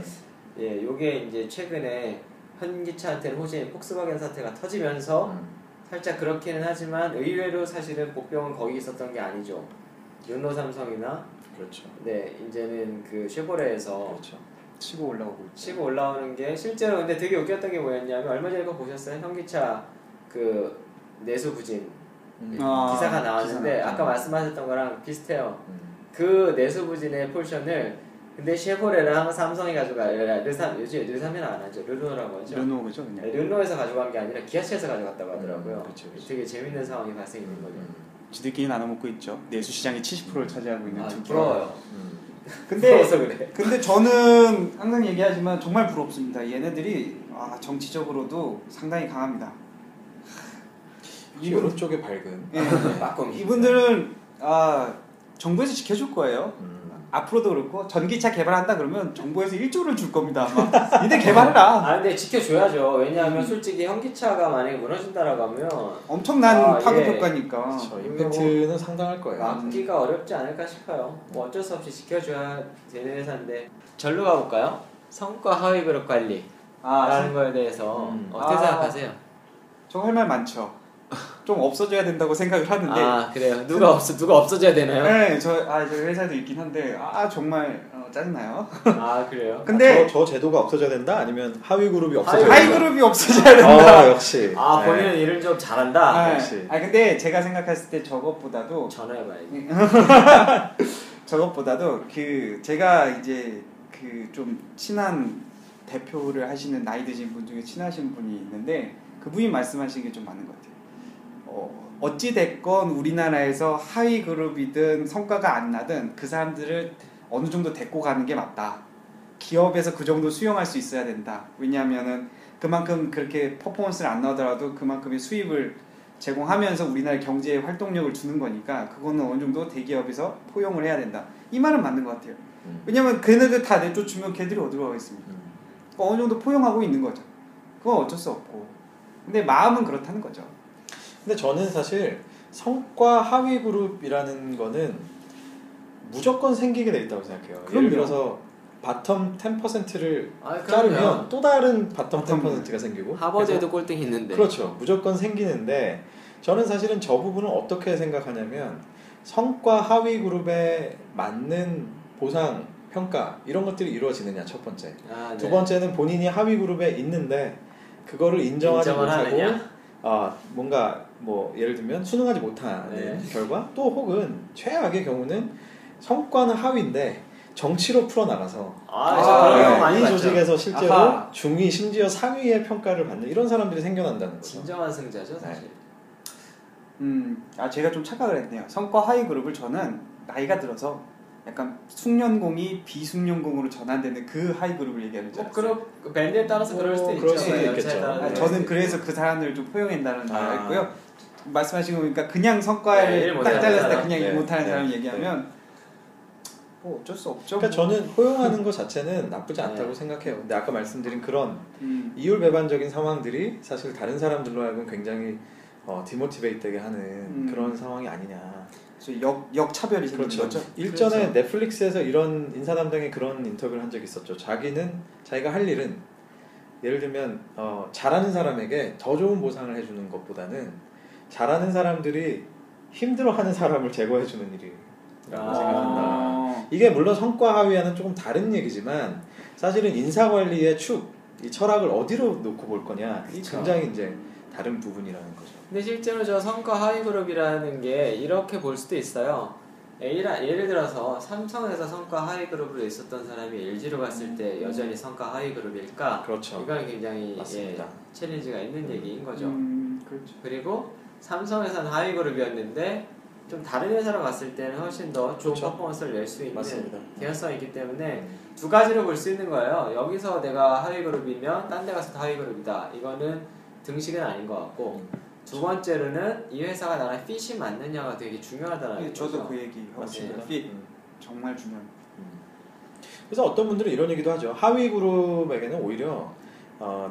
예, 요게 이제 최근에 현기차한테는 호재인 폭스바겐 사태가 터지면서 살짝 그렇기는 하지만 의외로 사실은 복병은 거기 있었던 게 아니죠. 르노 삼성이나 그렇죠. 네, 이제는 그 쉐보레에서 그렇죠. 치고 올라오고 치고 올라오는 게 실제로 근데 되게 웃겼던 게 뭐였냐면 얼마 전에 그거 보셨어요? 현기차 그 내수 부진 기사가 나왔는데 기사 아까 말씀하셨던 거랑 비슷해요. 그 내수 부진의 폴션을 근데 쉐보레랑 삼성이 가져가요. 르노는 안 하죠. 르노라고 하죠. 르노 그죠? 네, 르노에서 가져간 게 아니라 기아차에서 가져갔다고 하더라고요. 그쵸, 그쵸. 되게 재밌는 상황이 발생이 된 거죠. 지들끼리 나눠 먹고 있죠. 내수 시장이 70%를 차지하고 있는 두 부러워요. 근데 그래. 근데 저는 항상 얘기하지만 정말 부럽습니다. 얘네들이 아, 정치적으로도 상당히 강합니다. 이런 쪽에 밝은 네. 이분들은 아, 정부에서 지켜줄 거예요. 앞으로도 그렇고 전기차 개발한다 그러면 정부에서 1조를 줄 겁니다. 아마. 니네 개발해라. 아 근데 지켜줘야죠. 왜냐하면 솔직히 현기차가 만약에 무너진다라고 하면 엄청난 파급 효과니까. 예. 임팩트는 뭐 상당할 거예요. 막기가 어렵지 않을까 싶어요. 뭐 어쩔 수 없이 지켜줘야 되는 회사인데. 절로 가볼까요? 성과 하위 그룹 관리 라는 거에 대해서 어떻게 생각하세요? 저 할 말 많죠. 좀 없어져야 된다고 생각을 하는데 아 그래요? 누가 없어져야 되나요? 네, 저희 회사도 있긴 한데 아 정말 짜증나요. 아 그래요? 근데 아, 저 제도가 없어져야 된다? 아니면 하위 그룹이 없어져야 된다? 하위 그룹이 없어져야 된다. 아 역시. 아 본인은 네. 일을 좀 잘한다. 아, 역시. 아 근데 제가 생각했을 때 저것보다도 전화해봐야지. 저것보다도 그 제가 이제 그 좀 친한 대표를 하시는 나이 드신 분 중에 친하신 분이 있는데 그분이 말씀하신 게 좀 맞는 것 같아요. 어찌됐건 우리나라에서 하위 그룹이든 성과가 안 나든 그 사람들을 어느 정도 데리고 가는 게 맞다. 기업에서 그 정도 수용할 수 있어야 된다. 왜냐하면은 그만큼 그렇게 퍼포먼스를 안 나오더라도 그만큼의 수입을 제공하면서 우리나라 경제에 활동력을 주는 거니까 그거는 어느 정도 대기업에서 포용을 해야 된다. 이 말은 맞는 것 같아요. 왜냐하면 걔네들 다 내쫓으면 걔들이 어디로 가겠습니까? 그러니까 어느 정도 포용하고 있는 거죠. 그건 어쩔 수 없고. 근데 마음은 그렇다는 거죠. 근데 저는 사실 성과 하위 그룹이라는 거는 무조건 생기게 돼 있다고 생각해요. 그럼요. 예를 들어서 바텀 10%를 자르면 또 다른 바텀 10%가 생기고 하버드에도 꼴등이 있는데 그렇죠. 무조건 생기는데 저는 사실은 저 부분을 어떻게 생각하냐면 성과 하위 그룹에 맞는 보상, 평가 이런 것들이 이루어지느냐 첫 번째. 네. 두 번째는 본인이 하위 그룹에 있는데 그거를 인정하지 못하고 뭔가 뭐 예를 들면 수능하지 못하는 결과 또 혹은 최악의 경우는 성과는 하위인데 정치로 풀어나가서 이 조직에서 실제로 중위 심지어 상위의 평가를 받는 이런 사람들이 생겨난다는 거죠. 진정한 승자죠 사실. 네. 제가 좀 착각을 했네요. 성과 하위 그룹을 저는 나이가 들어서 약간 숙련공이 비숙련공으로 전환되는 그 하위 그룹을 얘기하는 줄 알았어요. 그럼 밴드에 따라서 그럴 수도 있겠죠. 저는 그래서 그 사람을 좀 포용한다는 말을 했고요. 말씀하신 거 보니까 그냥 성과를 딱 잘랐을 때 그냥 못하는 사람 얘기하면 뭐 어쩔 수 없죠. 그러니까 저는 포용하는 거 자체는 나쁘지 않다고 생각해요. 근데 아까 말씀드린 그런 이율배반적인 상황들이 사실 다른 사람들로 하여금 굉장히 디모티베이트 되게 하는 그런 상황이 아니냐. 역차별이 생긴 그렇죠. 거죠. 일전에 그래서. 넷플릭스에서 이런 인사담당에 그런 인터뷰를 한 적이 있었죠. 자기가 할 일은 예를 들면 잘하는 사람에게 더 좋은 보상을 해주는 것보다는 잘하는 사람들이 힘들어하는 사람을 제거해주는 일이라고 생각한다. 이게 물론 성과 하위와는 조금 다른 얘기지만 사실은 인사관리의 이 철학을 어디로 놓고 볼 거냐 이 굉장히 이제 다른 부분이라는 거죠. 근데 실제로 저 성과 하위 그룹이라는 게 이렇게 볼 수도 있어요. 예를 들어서 삼성에서 성과 하위 그룹으로 있었던 사람이 LG로 갔을 때 여전히 성과 하위 그룹일까? 그렇죠. 이건 굉장히 챌린지가 있는 얘기인 거죠. 그렇죠. 그리고 삼성에서는 하위 그룹이었는데 좀 다른 회사로 갔을 때는 훨씬 더 좋은 퍼포먼스를 낼 수 있는 개연성이 있기 때문에 두 가지로 볼 수 있는 거예요. 여기서 내가 하위 그룹이면 딴 데 가서 하위 그룹이다. 이거는 등식은 아닌 것 같고 두 번째로는 이 회사가 나랑 핏이 맞느냐가 되게 중요하다라는 거죠. 저도 그 얘기 하고 있습니다. 핏 정말 중요합니다. 그래서 어떤 분들은 이런 얘기도 하죠. 하위 그룹에게는 오히려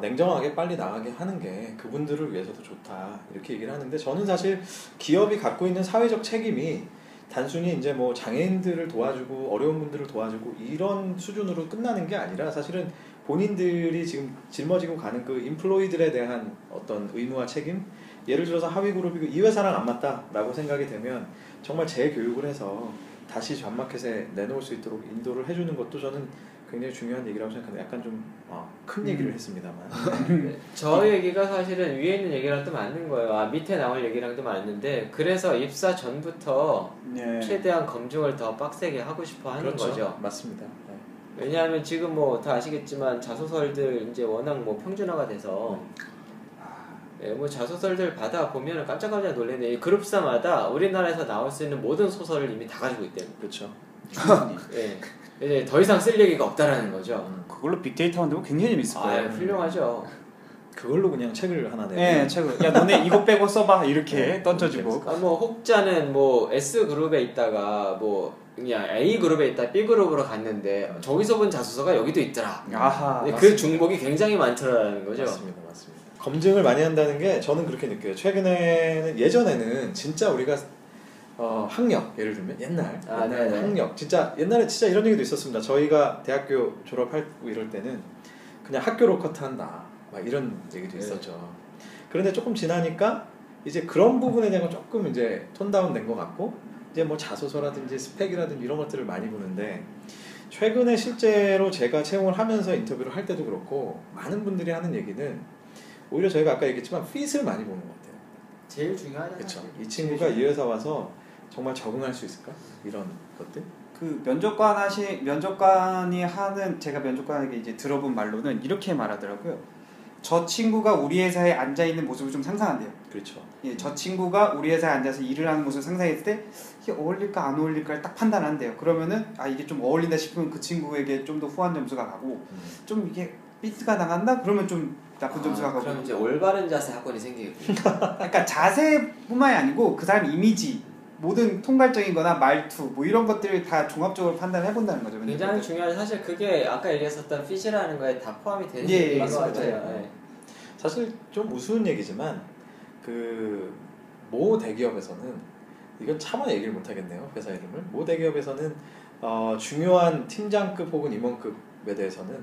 냉정하게 빨리 나가게 하는 게 그분들을 위해서도 좋다 이렇게 얘기를 하는데, 저는 사실 기업이 갖고 있는 사회적 책임이 단순히 이제 뭐 장애인들을 도와주고 어려운 분들을 도와주고 이런 수준으로 끝나는 게 아니라, 사실은 본인들이 지금 짊어지고 가는 그 인플로이들에 대한 어떤 의무와 책임, 예를 들어서 하위 그룹이고 이 회사랑 안 맞다라고 생각이 되면 정말 재교육을 해서 다시 전마켓에 내놓을 수 있도록 인도를 해주는 것도 저는 굉장히 중요한 얘기라고 생각하는데, 약간 좀 큰 얘기를 했습니다만. 네. 저 얘기가 사실은 위에 있는 얘기랑 또 맞는 거예요. 밑에 나올 얘기랑도 맞는데, 그래서 입사 전부터 네. 최대한 검증을 더 빡세게 하고 싶어 하는 그렇죠. 거죠. 맞습니다. 네. 왜냐하면 지금 뭐 다 아시겠지만 자소서들 이제 워낙 뭐 평준화가 돼서 네, 뭐 자소서들 받아 보면 깜짝깜짝 놀래네. 이 그룹사마다 우리나라에서 나올 수 있는 모든 소설을 이미 다 가지고 있대요. 그렇죠. 네. 이제 더 이상 쓸 얘기가 없다라는 거죠. 그걸로 빅데이터 만들면 굉장히 재밌을 거예요. 훌륭하죠. 그걸로 그냥 책을 하나 내고. 네, 책을. 야, 너네 이거 빼고 써봐 이렇게 네, 던져주고. 뭐 혹자는 뭐 S 그룹에 있다가 뭐 그냥 A 그룹에 있다 B 그룹으로 갔는데 저기서 본 자소서가 여기도 있더라. 아하. 근데 그 중복이 굉장히 많더라는 거죠. 맞습니다, 맞습니다. 검증을 많이 한다는 게 저는 그렇게 느껴요. 최근에는 예전에는 진짜 우리가 학력, 예를 들면 옛날 학력, 진짜 옛날에 진짜 이런 얘기도 있었습니다. 저희가 대학교 졸업하고 이럴 때는 그냥 학교로 컷한다 막 이런 얘기도 있었죠. 네. 그런데 조금 지나니까 이제 그런 부분에 대한 건 조금 이제 톤다운 된 것 같고, 이제 뭐 자소서라든지 스펙이라든지 이런 것들을 많이 보는데, 최근에 실제로 제가 채용을 하면서 인터뷰를 할 때도 그렇고 많은 분들이 하는 얘기는 오히려 저희가 아까 얘기했지만 핏을 많이 보는 것 같아요. 제일 중요하잖아요. 그렇죠. 이 친구가 이 회사 와서 정말 적응할 수 있을까? 이런 것들? 그 면접관이 하는, 제가 면접관에게 이제 들어본 말로는 이렇게 말하더라고요. 저 친구가 우리 회사에 앉아 있는 모습을 좀 상상한대요. 그렇죠. 예, 저 친구가 우리 회사에 앉아서 일을 하는 모습을 상상했을 때 이게 어울릴까 안 어울릴까를 딱 판단한대요. 그러면은 이게 좀 어울린다 싶으면 그 친구에게 좀 더 후한 점수가 가고, 좀 이게 삐스가 나간다? 그러면 좀 나쁜 점수가 가고. 그럼 이제 올바른 자세 학원이 생기겠군요. 그러니까 자세뿐만이 아니고 그 사람 이미지, 모든 통괄적인 거나 말투 뭐 이런 것들을 다 종합적으로 판단을 해본다는 거죠. 굉장히 중요한, 사실 그게 아까 얘기했었던 핏이라는 거에 다 포함이 되는 얘기인 것 같아요. 네. 사실 좀 우스운 얘기지만 그 모 대기업에서는, 이건 차마 얘기를 못하겠네요, 회사 이름을. 모 대기업에서는 중요한 팀장급 혹은 임원급에 대해서는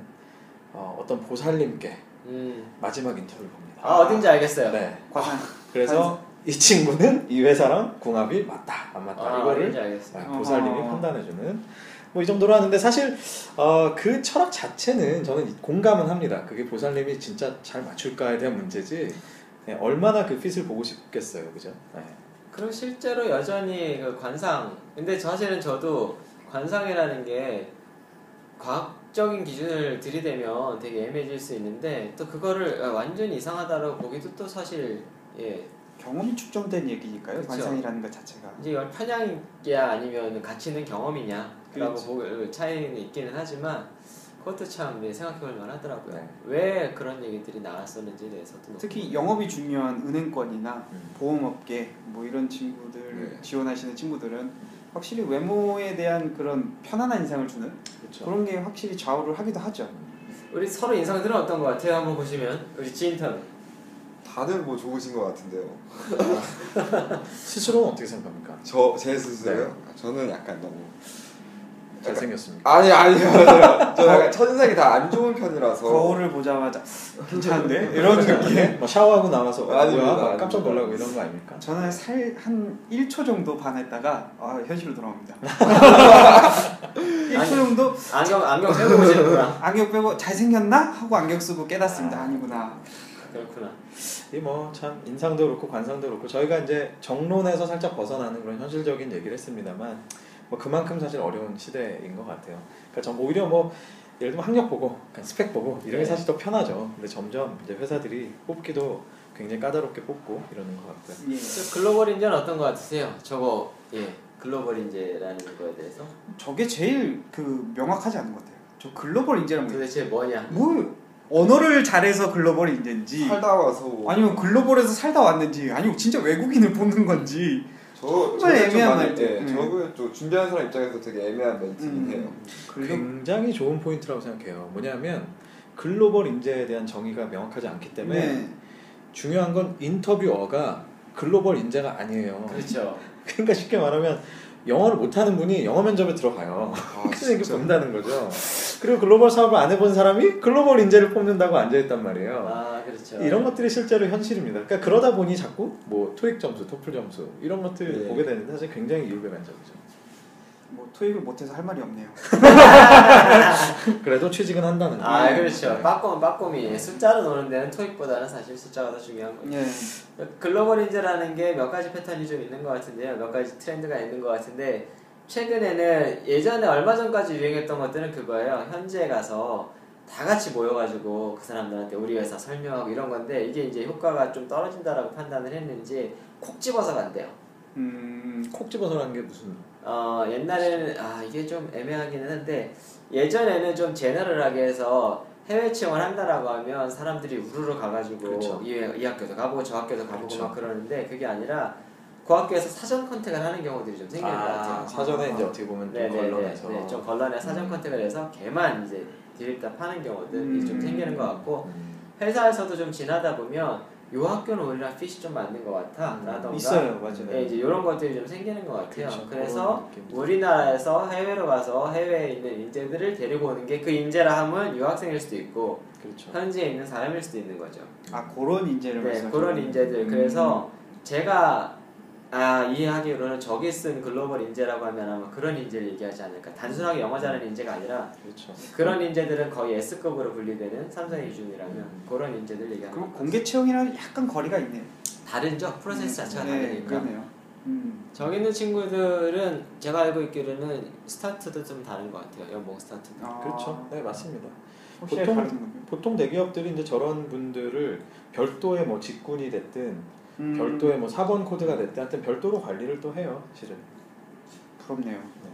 어떤 보살님께 마지막 인터뷰를 봅니다. 어딘지 알겠어요. 네. 그래서 이 친구는 이 회사랑 궁합이 맞다 안 맞다 이거를 보살님이 판단해주는, 뭐 이 정도로 하는데, 사실 그 철학 자체는 저는 공감은 합니다. 그게 보살님이 진짜 잘 맞출까에 대한 문제지, 네, 얼마나 그 핏을 보고 싶겠어요. 그죠? 네. 그럼 실제로 여전히 그 관상, 근데 사실은 저도 관상이라는 게 과학적인 기준을 들이대면 되게 애매해질 수 있는데, 또 그거를 완전히 이상하다고 보기도 또 사실 경험이 축적된 얘기니까요. 그렇죠. 관상이라는 것 자체가 이제 이걸 편향이냐 아니면 가치는 경험이냐라고 보는 차이는 있기는 하지만, 그것도 참 생각해볼 만하더라고요. 네. 왜 그런 얘기들이 나왔었는지에 대해서도 특히 영업이 중요한 은행권이나 보험업계 뭐 이런 친구들 지원하시는 친구들은 확실히 외모에 대한 그런 편안한 인상을 주는 그렇죠. 그런 게 확실히 좌우를 하기도 하죠. 우리 서로 인상들은 어떤 것 같아요? 한번 보시면 우리 지인턴 다들 뭐 좋으신 것 같은데요. 스스로는 어떻게 생각합니까? 제 스스로요? 네. 저는 약간 너무 잘생겼습니다. 아니요. 저 약간 첫인상이 다 안 좋은 편이라서 거울을 보자마자 괜찮은데? 이런 느낌? 막 샤워하고 나와서 뭐야? 깜짝 놀라고 이런 거 아닙니까? 저는 살 한 1초 정도 반했다가 현실로 돌아옵니다. 1초 정도? 안경 빼고 보시는구나. 안경 빼고 잘생겼나? 하고 안경 쓰고 깨닫습니다. 아니구나. 그렇구나. 이 뭐 참 인상도 그렇고 관상도 그렇고, 저희가 이제 정론에서 살짝 벗어나는 그런 현실적인 얘기를 했습니다만, 뭐 그만큼 사실 어려운 시대인 것 같아요. 그러니까 전 오히려 뭐 예를 들면 학력 보고 스펙 보고 이런 게 사실 더 편하죠. 근데 점점 이제 회사들이 뽑기도 굉장히 까다롭게 뽑고 이러는 것 같고요. 글로벌 인재는 어떤 것 같으세요? 저거 글로벌 인재라는 거에 대해서 저게 제일 명확하지 않은 것 같아요. 저 글로벌 인재라는 게 도대체 뭐냐? 언어를 잘해서 글로벌 인재인지, 살다 와서, 아니면 글로벌에서 살다 왔는지, 아니면 진짜 외국인을 뽑는 건지. 정말 애매한 말이에요. 저거 준비하는 사람 입장에서 되게 애매한 멘트긴 해요. 굉장히 좋은 포인트라고 생각해요. 뭐냐면 글로벌 인재에 대한 정의가 명확하지 않기 때문에 네. 중요한 건 인터뷰어가 글로벌 인재가 아니에요. 그렇죠. 그러니까 쉽게 말하면 영어를 못하는 분이 영어 면접에 들어가요. 아, 그래서 이렇게 본다는 거죠. 그리고 글로벌 사업을 안 해본 사람이 글로벌 인재를 뽑는다고 앉아있단 말이에요. 아, 그렇죠. 이런 것들이 실제로 현실입니다. 그러니까 그러다 보니 자꾸 뭐 토익 점수, 토플 점수 이런 것들 네. 보게 되는데 사실 굉장히 이율배반 점이죠. 뭐 토익을 못해서 할 말이 없네요. 그래도 취직은 한다는 거. 아, 그렇죠. 빠꼼이 숫자로 노는 데는 토익보다는 사실 숫자가 더 중요한 거죠. 예. 글로벌 인재라는 게 몇 가지 패턴이 좀 있는 것 같은데요. 몇 가지 트렌드가 있는 것 같은데 최근에는 예전에 얼마 전까지 유행했던 것들은 그거예요. 현지에 가서 다 같이 모여가지고 그 사람들한테 우리 회사 설명하고 이런 건데 이게 이제 효과가 좀 떨어진다라고 판단을 했는지 콕 집어서 간대요. 콕 집어서라는 게 무슨? 옛날에는 이게 좀 애매하기는 한데 예전에는 좀 제너럴하게 해서 해외 취업을 한다라고 하면 사람들이 우르르 가가지고 그렇죠. 이 학교도 가보고 저 학교도 가보고 그렇죠. 막 그러는데 그게 아니라 그 학교에서 사전 컨택을 하는 경우들이 좀 생기는 것 같아요. 사전에 이제 어떻게 보면 좀 걸러내서 좀 걸러내 사전 컨택을 해서 걔만 이제 디렉트 파는 경우들이 좀 생기는 것 같고 회사에서도 좀 지나다 보면 요 학교는 우리랑 핏이 좀 맞는 것 같아 라던가 있어요. 맞아요. 예, 이제 이런 것들이 좀 생기는 것 같아요. 그렇죠. 그래서 우리나라에서 해외로 가서 해외에 있는 인재들을 데리고 오는 게 그 인재라 하면 유학생일 수도 있고 그렇죠. 현지에 있는 사람일 수도 있는 거죠. 아, 그런 인재를 네, 그런 인재들. 그래서 제가 이해하기로는 저기 쓴 글로벌 인재라고 하면 아마 그런 인재를 얘기하지 않을까. 단순하게 영어 잘하는 인재가 아니라 그렇죠. 그런 인재들은 거의 S급으로 분류되는 삼성의 기준이라면 그런 인재들 얘기하는 그럼 공개 채용이랑 약간 거리가 있네요. 다른죠? 프로세스 자체가 다르니까. 그러네요. 저기 있는 친구들은 제가 알고 있기로는 스타트도 좀 다른 것 같아요. 연봉 스타트도. 아. 그렇죠. 네, 맞습니다. 보통 대기업들이 이제 저런 분들을 별도의 뭐 직군이 됐든 별도의 뭐 4번 코드가 됐든 하여튼 별도로 관리를 또 해요. 실은 부럽네요. 네.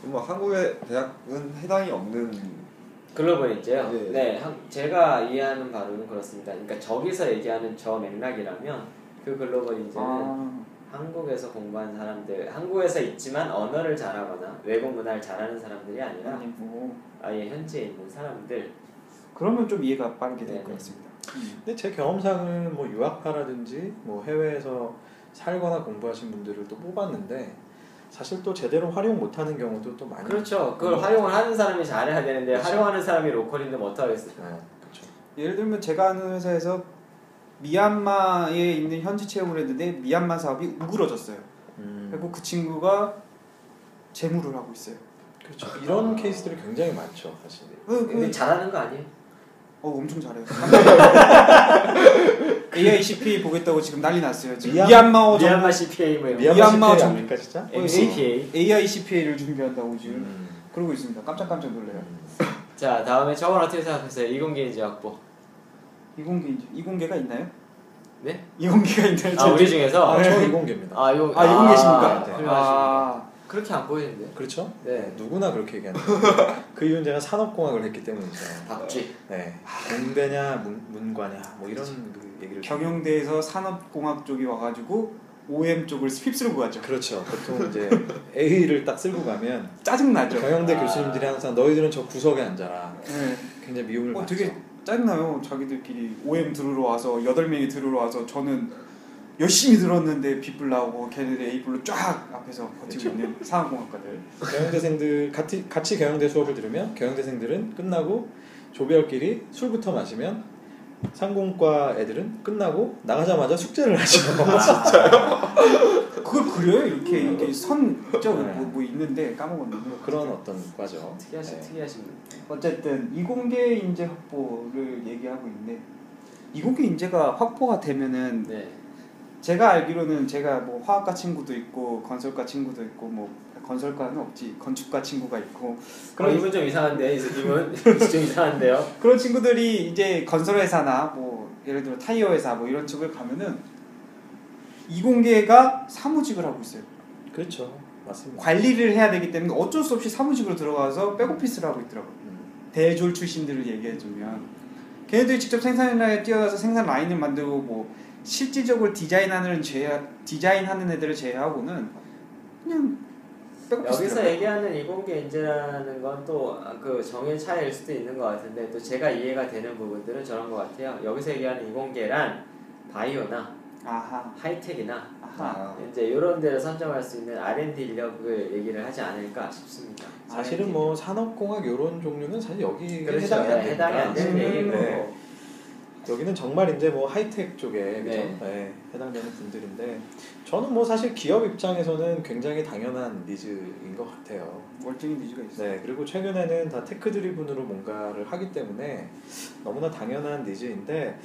그럼 뭐 한국의 대학은 해당이 없는 글로벌 인재요? 네. 네, 제가 이해하는 바로는 그렇습니다. 그러니까 저기서 얘기하는 저 맥락이라면 그 글로벌 인재는 한국에서 공부한 사람들, 한국에서 있지만 언어를 잘하거나 외국 문화를 잘하는 사람들이 아니라 아예 현지에 있는 사람들. 그러면 좀 이해가 빠르게 될 것 같습니다. 근데 제 경험상은 뭐 유학파라든지 뭐 해외에서 살거나 공부하신 분들을 또 뽑았는데 사실 또 제대로 활용 못하는 경우도 또 많이 그렇죠. 그걸 활용을 하는 사람이 잘해야 되는데 그렇죠. 활용하는 사람이 로컬인데 뭐 어떡하겠어요. 네, 그렇죠. 예를 들면 제가 아는 회사에서 미얀마에 있는 현지 채용을 했는데 미얀마 사업이 우그러졌어요. 그리고 그 친구가 재무를 하고 있어요. 그렇죠. 이런 케이스들이 굉장히 많죠, 사실. 근데 잘하는 거 아니에요? 엄청 잘해요. AICPA 보겠다고 지금 난리 났어요. 지금 미얀마 CPA 뭐예요? 미얀마 정보니까 진짜? AICPA. AICPA를 준비한다고 지금 그러고 있습니다. 깜짝깜짝 놀래요. 자, 다음에 저건 어떻게 생각하세요? 이공계 인재 확보. 이공계가 있나요? 네? 이공계가 있나요? 우리 중에서 저 이공계입니다. 이공계십니까? 네. 그렇게 안 보이는데. 그렇죠? 네. 누구나 그렇게 얘기하는 거예요. 그 이유는 제가 산업공학을 했기 때문이죠. 박쥐. 네. 공대냐 문과냐 뭐 이런 그 얘기를. 경영대에서 산업공학 쪽이 와가지고 OM 쪽을 스핍 쓰고 가죠. 그렇죠. 보통 이제 A를 딱 쓸고 가면 짜증나죠. 경영대 교수님들이 항상 너희들은 저 구석에 앉아라. 네. 굉장히 미움을 받죠. 되게 짜증나요. 자기들끼리 OM 들으러 와서 8명이 들으러 와서 저는 열심히 들었는데 B불 나오고 걔네들 A불로 쫙 앞에서 버티고 있는 상황공학과들. 경영대생들 같이 경영대 수업을 들으면 경영대생들은 끝나고 조배열끼리 술부터 마시면 상공과 애들은 끝나고 나가자마자 숙제를 하죠. 진짜요? 그걸 그려요? 이렇게 선적으로 뭐 있는데 까먹었는데 그런 어떤 과죠. 특이하신 분. 어쨌든 이공계 인재 확보를 얘기하고 있는데 이공계 인재가 확보가 되면은 제가 알기로는 제가 뭐 화학과 친구도 있고 건설과 친구도 있고 뭐 건설과는 없지 건축과 친구가 있고 그런 이분 좀 이상한데 이분 좀 이상한데요. 그런 친구들이 이제 건설회사나 뭐 예를 들어 타이어 회사 뭐 이런 쪽을 가면은 이공계가 사무직을 하고 있어요. 그렇죠, 맞습니다. 관리를 해야 되기 때문에 어쩔 수 없이 사무직으로 들어가서 백오피스를 하고 있더라고요. 대졸 출신들을 얘기해주면 걔네들이 직접 생산에 뛰어가서 생산 라인을 만들고 뭐 실질적으로 디자인하는 애들을 제외하고는 그냥 여기서 얘기하는 20개 인재라는 건 또 그 정의 차이일 수도 있는 것 같은데, 또 제가 이해가 되는 부분들은 저런 것 같아요. 여기서 얘기하는 20개란 바이오나 아하. 하이텍이나 아하. 이제 이런 데를 선정할 수 있는 R&D 인력을 얘기를 하지 않을까 싶습니다. 사실은 R&D. 뭐 산업공학 이런 종류는 사실 여기에 그렇죠. 해당이 안 되는 얘기고 네. 여기는 정말 이제 뭐 하이텍 쪽에 네. 네, 해당되는 분들인데, 저는 뭐 사실 기업 입장에서는 굉장히 당연한 니즈인 것 같아요. 월등히 니즈가 있어요. 네, 그리고 최근에는 다 테크 드리븐으로 뭔가를 하기 때문에 너무나 당연한 니즈인데,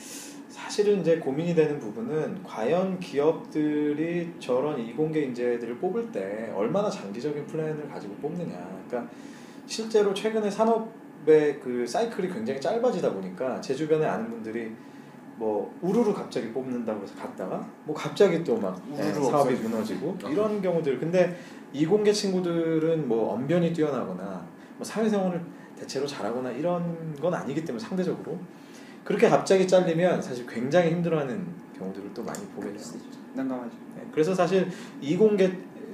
사실은 이제 고민이 되는 부분은 과연 기업들이 저런 이공계 인재들을 뽑을 때 얼마나 장기적인 플랜을 가지고 뽑느냐. 그러니까 실제로 최근에 산업의 그 사이클이 굉장히 짧아지다 보니까 제 주변에 아는 분들이 뭐 우르르 갑자기 뽑는다고 해서 갔다가 뭐 갑자기 또 막 사업이 무너지고 이런 경우들. 근데 이공계 친구들은 뭐 언변이 뛰어나거나 뭐 사회생활을 대체로 잘하거나 이런 건 아니기 때문에 상대적으로 그렇게 갑자기 잘리면 사실 굉장히 힘들어하는 경우들을 또 많이 보게 되죠. 난감하죠. 네, 그래서 사실 이공계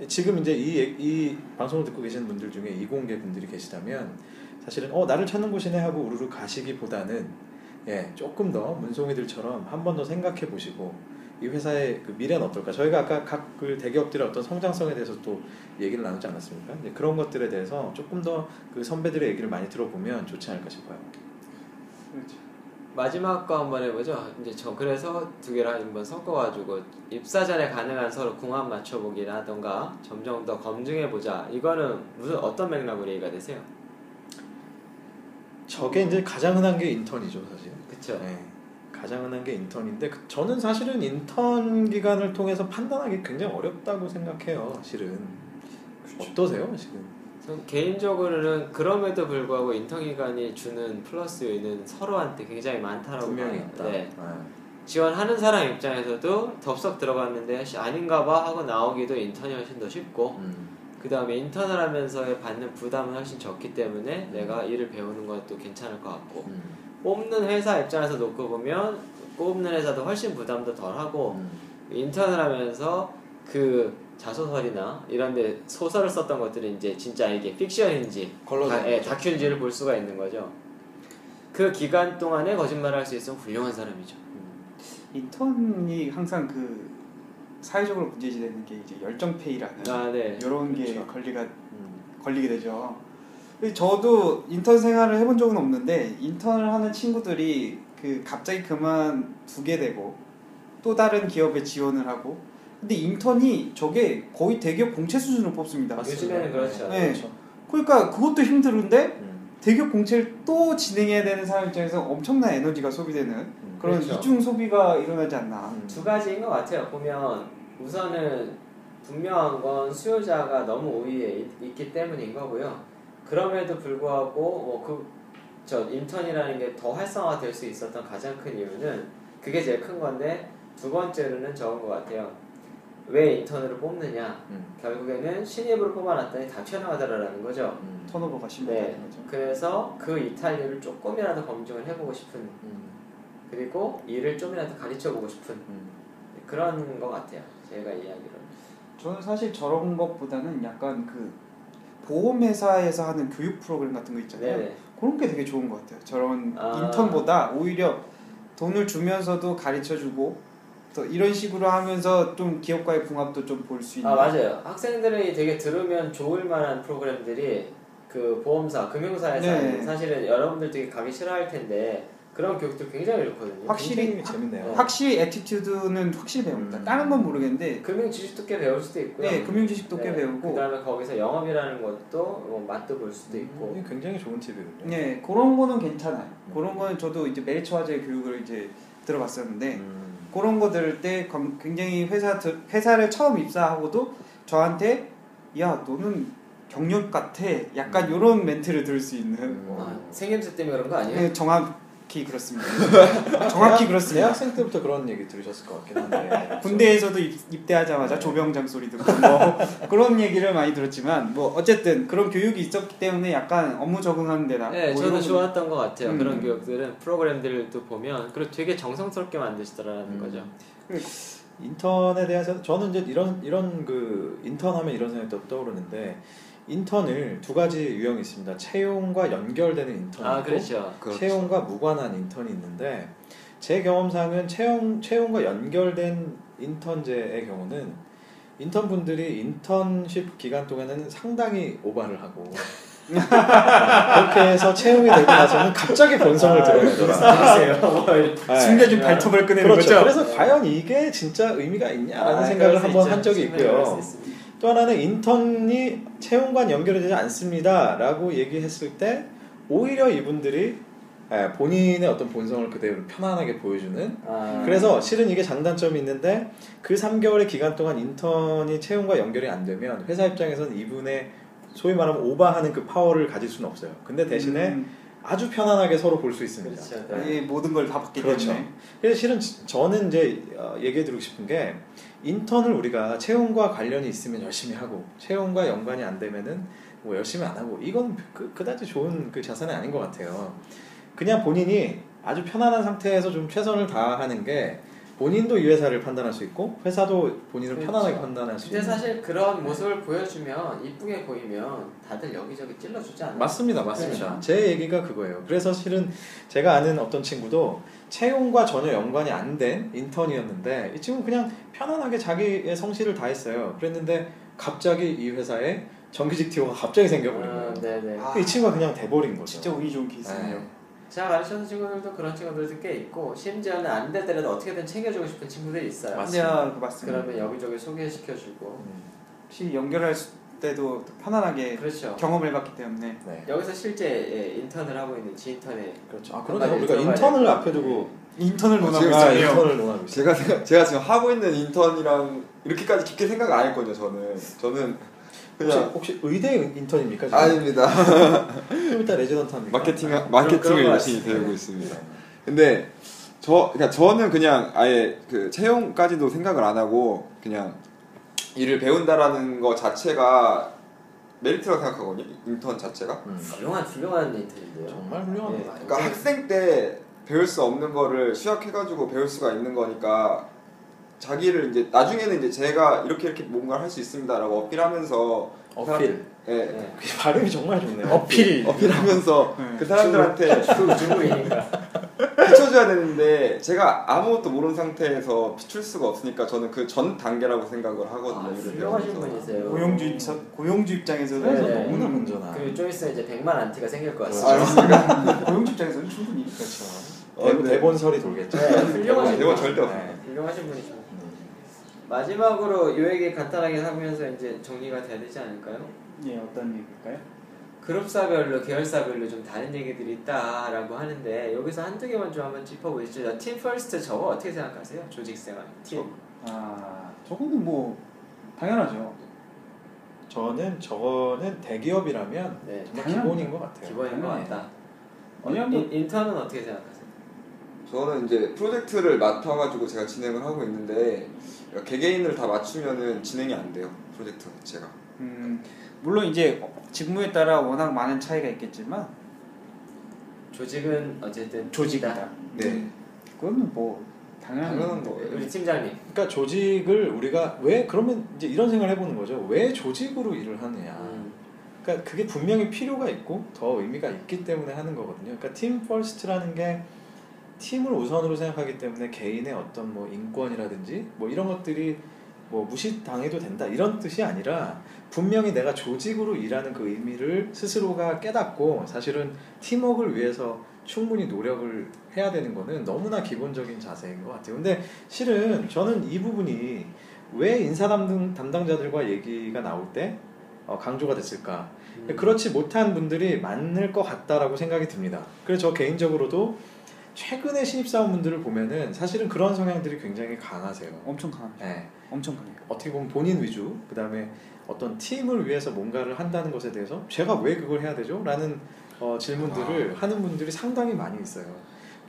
지금 이제 이 방송을 듣고 계시는 분들 중에 이공계 분들이 계시다면 사실은 나를 찾는 곳이네 하고 우르르 가시기보다는 예 조금 더 문송이들처럼 한 번 더 생각해 보시고 이 회사의 그 미래는 어떨까. 저희가 아까 각 그 대기업들의 어떤 성장성에 대해서 또 얘기를 나누지 않았습니까? 이제 그런 것들에 대해서 조금 더 그 선배들의 얘기를 많이 들어보면 좋지 않을까 싶어요. 그렇죠. 마지막 거 한번 해보죠. 이제 저 그래서 두 개를 한번 섞어가지고 입사 전에 가능한 서로 궁합 맞춰보기라던가 점점 더 검증해보자. 이거는 무슨 어떤 맥락으로 얘기가 되세요? 저게 이제 가장 흔한 게 인턴이죠, 사실. 그쵸. 네, 가장 흔한 게 인턴인데 저는 사실은 인턴 기간을 통해서 판단하기 굉장히 어렵다고 생각해요, 실은. 그렇죠. 어떠세요, 지금? 개인적으로는 그럼에도 불구하고 인턴 기간이 주는 플러스 요인은 서로한테 굉장히 많다라고 분명히 있다. 네. 지원하는 사람 입장에서도 덥석 들어갔는데 아닌가 봐 하고 나오기도 인턴이 훨씬 더 쉽고 그 다음에 인턴을 하면서 받는 부담은 훨씬 적기 때문에 내가 일을 배우는 것도 괜찮을 것 같고 뽑는 회사 입장에서 놓고 보면 뽑는 회사도 훨씬 부담도 덜하고 인턴을 하면서 그 자소서나 이런데 소설을 썼던 것들은 이제 진짜 이게 픽션인지 다큐인지를 볼 수가 있는 거죠. 그 기간 동안에 거짓말을 할 수 있으면 훌륭한 사람이죠. 인턴이 항상 그 사회적으로 문제지되는 게 이제 열정페이라는 네. 이런 게 그렇죠. 걸리게 되죠. 저도 인턴 생활을 해본 적은 없는데 인턴을 하는 친구들이 그 갑자기 그만두게 되고 또 다른 기업에 지원을 하고. 근데 인턴이 저게 거의 대기업 공채 수준으로 뽑습니다. 요즘에는 그렇죠. 네. 그렇죠. 그러니까 그것도 힘들은데 대기업 공채를 또 진행해야 되는 사람 입장에서 엄청난 에너지가 소비되는 그런 그렇죠. 이중 소비가 일어나지 않나. 두 가지인 것 같아요. 보면 우선은 분명한 건 수요자가 너무 우위에 있기 때문인 거고요. 그럼에도 불구하고 인턴이라는 게 더 활성화될 수 있었던 가장 큰 이유는 그게 제일 큰 건데 두 번째로는 저건 것 같아요. 왜 인턴으로 뽑느냐? 결국에는 신입으로 뽑아놨더니 다 튀어나가더라라는 거죠. 턴오버가 심해지는 거죠. 그래서 그 이탈률을 조금이라도 검증을 해보고 싶은 그리고 일을 좀이라도 가르쳐보고 싶은 그런 것 같아요. 제가 이야기로. 저는 사실 저런 것보다는 약간 그 보험회사에서 하는 교육 프로그램 같은 거 있잖아요. 네네. 그런 게 되게 좋은 것 같아요. 저런 인턴보다 오히려 돈을 주면서도 가르쳐주고 또 이런 식으로 하면서 좀 기업과의 궁합도 좀 볼 수 있는. 맞아요. 학생들이 되게 들으면 좋을 만한 프로그램들이 그 보험사, 금융사에서 네. 사실은 여러분들 되게 가기 싫어할 텐데 그런 교육도 굉장히 좋거든요. 확실히 재밌네요. 확실히 애티튜드는 확실히 배웁니다. 다른 건 모르겠는데 금융 지식도 꽤 배울 수도 있고요. 네, 금융 지식도 꽤 배우고 그다음에 거기서 영업이라는 것도 맛도 볼 수도 있고. 굉장히 좋은 팁이거든요. 네, 그런 거는 괜찮아요. 그런 거는 저도 이제 메리츠화재 교육을 이제 들어봤었는데. 그런 거 들을 때 굉장히 회사를 처음 입사하고도 저한테 야 너는 경력 같아 약간 이런 멘트를 들을 수 있는. 생김새 때문에 그런 거 아니에요? 정확 정확히 그렇습니다. 정확히 그렇습니다. 대학생 때부터 그런 얘기 들으셨을 것 같긴 한데 군대에서도 입대하자마자 조병장 소리 듣고 뭐 그런 얘기를 많이 들었지만 뭐 어쨌든 그런 교육이 있었기 때문에 약간 업무 적응하는 데나 네, 뭐 저도 좋았던 것 같아요. 그런 교육들은 프로그램들도 보면 그리고 되게 정성스럽게 만드시더라는 거죠. 인턴에 대해서 저는 이제 이런 그 인턴하면 이런 생각이 떠오르는데 인턴을 두 가지 유형이 있습니다. 채용과 연결되는 인턴이 있고 그렇죠. 채용과 무관한 인턴이 있는데 제 경험상은 채용과 연결된 인턴제의 경우는 인턴분들이 인턴십 기간 동안에는 상당히 오바를 하고 그렇게 해서 채용이 되고 나서는 갑자기 본성을 드러내더라. 숨겨진 발톱을 꺼내는 거죠. 그래서 과연 이게 진짜 의미가 있냐라는 생각을 한번 한 적이 있고요. 또 하나는 인턴이 채용과 연결이 되지 않습니다 라고 얘기했을 때 오히려 이분들이 본인의 어떤 본성을 그대로 편안하게 보여주는 그래서 실은 이게 장단점이 있는데 그 3개월의 기간 동안 인턴이 채용과 연결이 안 되면 회사 입장에서는 이분의 소위 말하면 오바하는 그 파워를 가질 수는 없어요. 근데 대신에 아주 편안하게 서로 볼 수 있습니다. 그렇죠. 네. 모든 걸 다 받기 때문에. 그래서 실은 저는 이제 얘기해드리고 싶은 게 인턴을 우리가 채용과 관련이 있으면 열심히 하고 채용과 연관이 안 되면은 뭐 열심히 안 하고 이건 그다지 좋은 그 자산이 아닌 것 같아요. 그냥 본인이 아주 편안한 상태에서 좀 최선을 다하는 게 본인도 이 회사를 판단할 수 있고 회사도 본인을 그렇죠. 편안하게 판단할 수 있고 근데 사실 그런 모습을 보여주면 이쁘게 보이면 다들 여기저기 찔러주지 않나요? 맞습니다. 그렇죠. 제 얘기가 그거예요. 그래서 실은 제가 아는 어떤 친구도 채용과 전혀 연관이 안 된 인턴이었는데 이 친구는 그냥 편안하게 자기의 성실을 다했어요. 그랬는데 갑자기 이 회사에 정규직 TO가 갑자기 생겨버린 거예요. 이 친구가 그냥 돼버린 거죠. 진짜 운이 좋은 케이스네요. 제가 가르치는 친구들도 그런 친구들도 꽤 있고 심지어는 안 되더라도 어떻게든 챙겨주고 싶은 친구들이 있어요. 맞습니다. 그러면 여기저기 소개시켜주고 혹시 연결할 때도 편안하게 그렇죠. 경험을 받기 때문에 네. 여기서 실제 인턴을 하고 있는 지인턴에 그렇죠. 그러네요. 우리가 인턴을 앞에 두고 인턴을 논하고 있어요. 제가 지금 하고 있는 인턴이랑 이렇게까지 깊게 생각 안 했거든요. 저는 혹시 의대 인턴입니까? 지금? 아닙니다. 좀 이따 레지던트 합니다. 마케팅을 열심히 배우고 있습니다. 근데 저는 그냥 아예 그 채용까지도 생각을 안 하고 그냥 일을 배운다라는 거 자체가 메리트라고 생각하거든요. 인턴 자체가. 훌륭한 인턴인데요. 정말 훌륭한. 네. 그러니까 학생 때 배울 수 없는 거를 수학해가지고 배울 수가 있는 거니까. 자기를 이제 나중에는 이제 제가 이렇게 뭔가를 할 수 있습니다라고 어필하면서 예. 발음이 정말 좋네요. 어필하면서 그 사람들한테 중국이니까 비춰줘야 되는데 제가 아무것도 모르는 상태에서 비출 수가 없으니까 저는 그 전 단계라고 생각을 하거든요. 훌륭하신 분이세요. 고용주 입장에서는 너무나 문제나. 그 좀 있으면 이제 100만 안티가 생길 것 같습니다. 고용주 입장에서는 충분히 그렇죠. 대본설이 돌겠죠. 훌륭하신 대본 절대 없어요. 훌륭하신 분이죠. 마지막으로 이 얘기 간단하게 하면서 이제 정리가 돼야 되지 않을까요? 예, 어떤 얘기일까요? 그룹사별로, 계열사별로 좀 다른 얘기들이 있다라고 하는데 여기서 한두 개만 좀 한번 짚어보시죠. 팀 퍼스트 저거 어떻게 생각하세요? 조직생활, 팀. 저거는 뭐 당연하죠. 저거는 대기업이라면 정말 기본인 것 같아요. 기본인 것 같다. 인턴은 어떻게 생각하세요? 저는 이제 프로젝트를 맡아가지고 제가 진행을 하고 있는데 개개인을 다 맞추면은 진행이 안 돼요. 프로젝트 자체가. 물론 이제 직무에 따라 워낙 많은 차이가 있겠지만 조직은 어쨌든 조직이다. 네. 그건 뭐 당연한 거예요. 우리 팀장님. 그러니까 조직을 우리가 왜 그러면 이제 이런 생각을 해보는 거죠. 왜 조직으로 일을 하느냐. 그러니까 그게 분명히 필요가 있고 더 의미가 있기 때문에 하는 거거든요. 그러니까 팀 퍼스트라는 게 팀을 우선으로 생각하기 때문에 개인의 어떤 뭐 인권이라든지 뭐 이런 것들이 뭐 무시당해도 된다 이런 뜻이 아니라 분명히 내가 조직으로 일하는 그 의미를 스스로가 깨닫고 사실은 팀워크를 위해서 충분히 노력을 해야 되는 거는 너무나 기본적인 자세인 것 같아요. 근데 실은 저는 이 부분이 왜 인사 담당자들과 얘기가 나올 때 강조가 됐을까? 그렇지 못한 분들이 많을 것 같다라고 생각이 듭니다. 그래서 저 개인적으로도 최근에 신입사원분들을 보면은 사실은 그런 성향들이 굉장히 강하세요. 엄청 강해요. 어떻게 보면 본인 위주, 그 다음에 어떤 팀을 위해서 뭔가를 한다는 것에 대해서 제가 왜 그걸 해야 되죠? 라는 질문들을 하는 분들이 상당히 많이 있어요.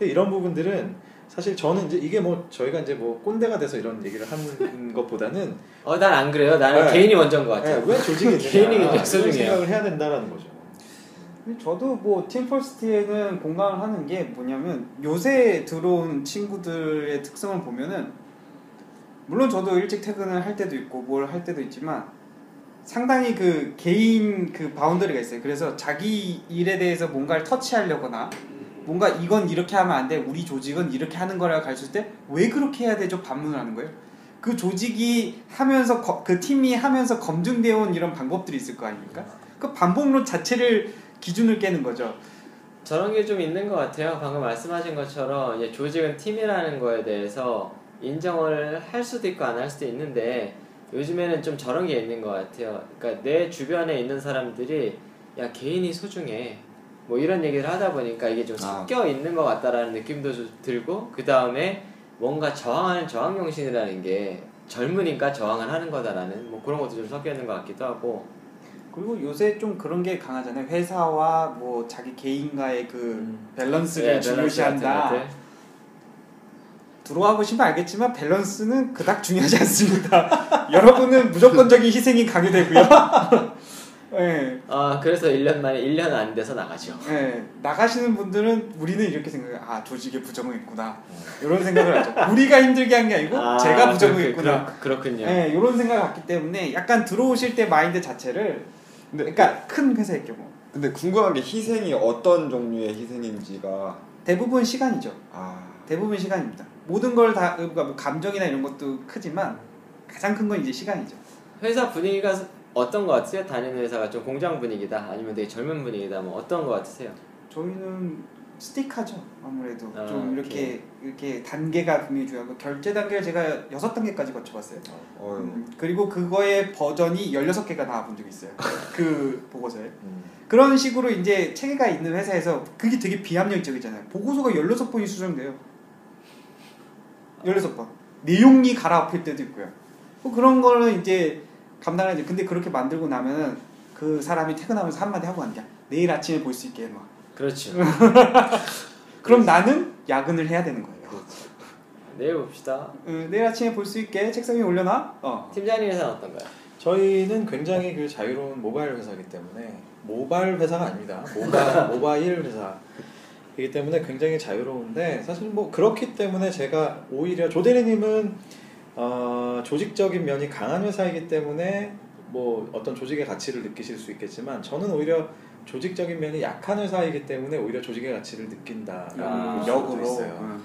근데 이런 부분들은 사실 저는 이제 이게 뭐 저희가 이제 뭐 꼰대가 돼서 이런 얘기를 하는 것보다는 난 안 그래요. 나는 네. 개인이 먼저인 것 같아요. 네. 왜 조직이 개인이 생각을 해야 된다라는 거죠. 저도 뭐 팀퍼스트에는 공감을 하는 게 뭐냐면 요새 들어온 친구들의 특성을 보면은 물론 저도 일찍 퇴근을 할 때도 있고 뭘 할 때도 있지만 상당히 그 개인 그 바운더리가 있어요. 그래서 자기 일에 대해서 뭔가를 터치하려거나 뭔가 이건 이렇게 하면 안 돼. 우리 조직은 이렇게 하는 거라고 가르칠 때 왜 그렇게 해야 되죠? 반문을 하는 거예요. 그 조직이 하면서 그 팀이 하면서 검증되어 온 이런 방법들이 있을 거 아닙니까? 그 반복론 자체를 기준을 깨는 거죠. 저런 게 좀 있는 것 같아요. 방금 말씀하신 것처럼 이제 조직은 팀이라는 거에 대해서 인정을 할 수도 있고 안 할 수도 있는데 요즘에는 좀 저런 게 있는 것 같아요. 그러니까 내 주변에 있는 사람들이 야 개인이 소중해 뭐 이런 얘기를 하다 보니까 이게 좀 섞여 있는 것 같다라는 느낌도 좀 들고 그 다음에 뭔가 저항하는 저항 정신이라는 게 젊으니까 저항을 하는 거다라는 뭐 그런 것도 좀 섞여 있는 것 같기도 하고 그리고 요새 좀 그런 게 강하잖아요. 회사와 뭐 자기 개인과의 그 밸런스를 중요시한다. 들어와 보시면 알겠지만 밸런스는 그닥 중요하지 않습니다. 여러분은 무조건적인 희생이 강요되고요. 네. 그래서 1년 만에 1년 안 돼서 나가죠. 네. 나가시는 분들은 우리는 이렇게 생각해요. 아, 조직에 부정이 있구나. 이런 생각을 하죠. 우리가 힘들게 한 게 아니고 제가 부정이 있구나. 그렇군요. 네, 이런 생각을 갖기 때문에 약간 들어오실 때 마인드 자체를 그러니까 큰 회사일 경우. 근데 궁금한 게 희생이 어떤 종류의 희생인지가 대부분 시간이죠. 대부분 시간입니다. 모든 걸 다 그러니까 뭐 감정이나 이런 것도 크지만 가장 큰 건 이제 시간이죠. 회사 분위기가 어떤 거 같으세요? 다니는 회사가 좀 공장 분위기다 아니면 되게 젊은 분위기다 뭐 어떤 거 같으세요? 저희는 스틱하죠. 아무래도 좀 이렇게 단계가 분명히 중요하고 결제 단계를 제가 6단계까지 거쳐봤어요. 그리고 그거의 버전이 16개가 나와본 적이 있어요. 그 보고서에 그런 식으로 이제 체계가 있는 회사에서 그게 되게 비합리적이잖아요. 보고서가 16번이 수정돼요. 16번 내용이 갈아엎힐 때도 있고요. 뭐 그런 거는 이제 감당하지. 근데 그렇게 만들고 나면은 그 사람이 퇴근하면서 한마디 하고 간다. 내일 아침에 볼 수 있게 막. 그렇죠. 그럼 그렇지. 나는 야근을 해야 되는 거예요. 그렇지. 내일 봅시다. 내일 아침에 볼 수 있게 책상 위에 올려놔. 팀장님 회사는 어떤가요? 저희는 굉장히 그 자유로운 모바일 회사이기 때문에 모바일 회사가 아닙니다. 모바일 회사. 이기 때문에 굉장히 자유로운데 사실 뭐 그렇기 때문에 제가 오히려 조대리님은 조직적인 면이 강한 회사이기 때문에 뭐 어떤 조직의 가치를 느끼실 수 있겠지만 저는 오히려 조직적인 면이 약한 회사이기 때문에 오히려 조직의 가치를 느낀다라는 역으로 있어요.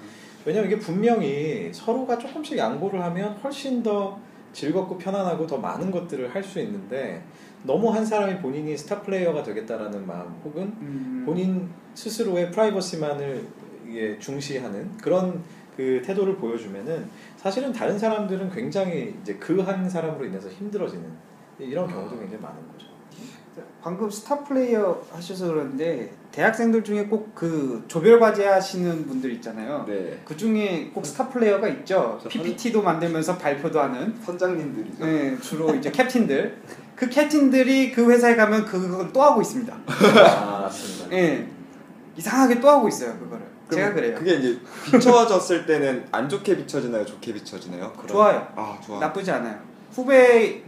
왜냐면 이게 분명히 서로가 조금씩 양보를 하면 훨씬 더 즐겁고 편안하고 더 많은 것들을 할 수 있는데 너무 한 사람이 본인이 스타 플레이어가 되겠다라는 마음 혹은 본인 스스로의 프라이버시만을 이게 중시하는 그런 그 태도를 보여주면은 사실은 다른 사람들은 굉장히 이제 그 한 사람으로 인해서 힘들어지는 이런 경우도 굉장히 많은 거죠. 방금 스타 플레이어 하셔서 그런데 대학생들 중에 꼭 그 조별 과제 하시는 분들 있잖아요. 네. 그 중에 꼭 스타 플레이어가 있죠. PPT도 만들면서 발표도 하는 선장님들이죠. 네, 주로 이제 캡틴들. 그 캡틴들이 그 회사에 가면 그걸 또 하고 있습니다. 맞습니다. 네, 이상하게 또 하고 있어요 그거를. 제가 그래요. 그게 이제 비춰졌을 때는 안 좋게 비춰지나요, 좋게 비춰지나요? 그런... 좋아요. 좋아. 나쁘지 않아요.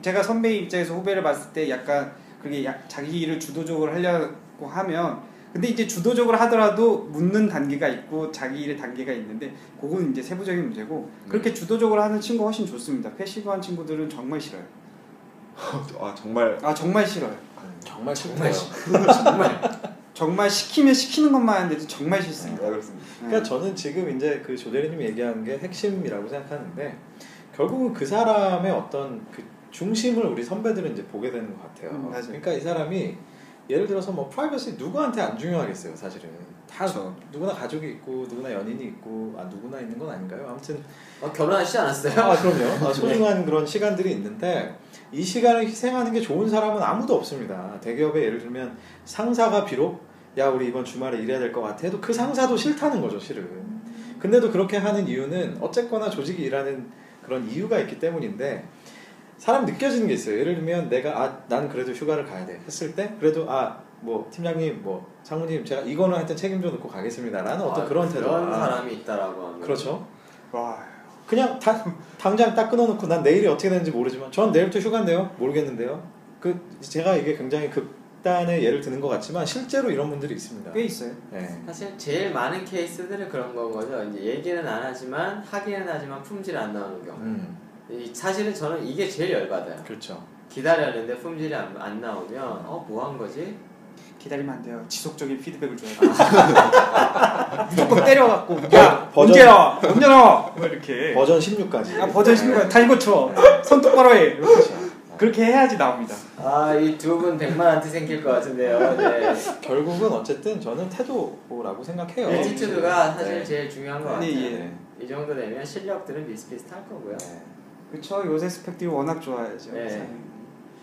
제가 선배 입장에서 후배를 봤을 때 약간 그게 자기 일을 주도적으로 하려고 하면 근데 이제 주도적으로 하더라도 묻는 단계가 있고 자기 일의 단계가 있는데 그건 이제 세부적인 문제고 그렇게 주도적으로 하는 친구가 훨씬 좋습니다. 패시브한 친구들은 정말 싫어요. 정말 싫어요. 정말 시키면 시키는 것만 하는데도 정말 싫습니다. 네, 그렇습니다. 그러니까 저는 지금 이제 그 조대리님이 얘기한 게 핵심이라고 생각하는데 결국은 그 사람의 어떤 그 중심을 우리 선배들은 이제 보게 되는 것 같아요. 그러니까 이 사람이 예를 들어서 뭐 프라이버시 누구한테 안 중요하겠어요, 사실은. 다 누구나 가족이 있고 누구나 연인이 있고 누구나 있는 건 아닌가요? 아무튼 결혼하시지 않았어요? 그럼요. 소중한 그런 시간들이 있는데 이 시간을 희생하는 게 좋은 사람은 아무도 없습니다. 대기업에 예를 들면 상사가 비록 야 우리 이번 주말에 일해야 될 것 같아 해도 그 상사도 싫다는 거죠, 실은. 근데도 그렇게 하는 이유는 어쨌거나 조직이 일하는 그런 이유가 있기 때문인데 사람 느껴지는 게 있어요. 예를 들면 내가 난 그래도 휴가를 가야 돼 했을 때 그래도 뭐 팀장님, 뭐 상무님, 제가 이거는 하여튼 책임져 놓고 가겠습니다라는 어떤 그런 태도. 그런 사람이 있다라고 하면. 그렇죠. 와. 그냥 당장 딱 끊어놓고 난 내일이 어떻게 되는지 모르지만 전 내일부터 휴가인데요? 모르겠는데요? 제가 이게 굉장히 극단의 예를 드는 것 같지만 실제로 이런 분들이 있습니다. 꽤 있어요. 네. 사실 제일 많은 케이스들은 그런 건 거죠. 이제 얘기는 안 하지만 하기는 하지만 품질 안 나오는 경우. 사실은 저는 이게 제일 열받아요. 그렇죠. 기다렸는데 품질이 안 나오면 뭐 한 거지? 기다리면 안 돼요. 지속적인 피드백을 줘야 돼요. 무조건 때려갖고 야! 언제 나와! 언제 나와! 이렇게 버전 16까지 버전 16까지 다 읽어줘! 손 똑바로 해! 그렇게 해야지 나옵니다. 이 두 분 100만한테 생길 것 같은데요. 네. 결국은 어쨌든 저는 태도라고 생각해요. 애티튜드가 사실 제일 중요한 것 같아요. 예. 이 정도 되면 실력들은 비슷비슷할 거고요. 네. 그쵸. 요새 스펙들이 워낙 좋아야죠. 네.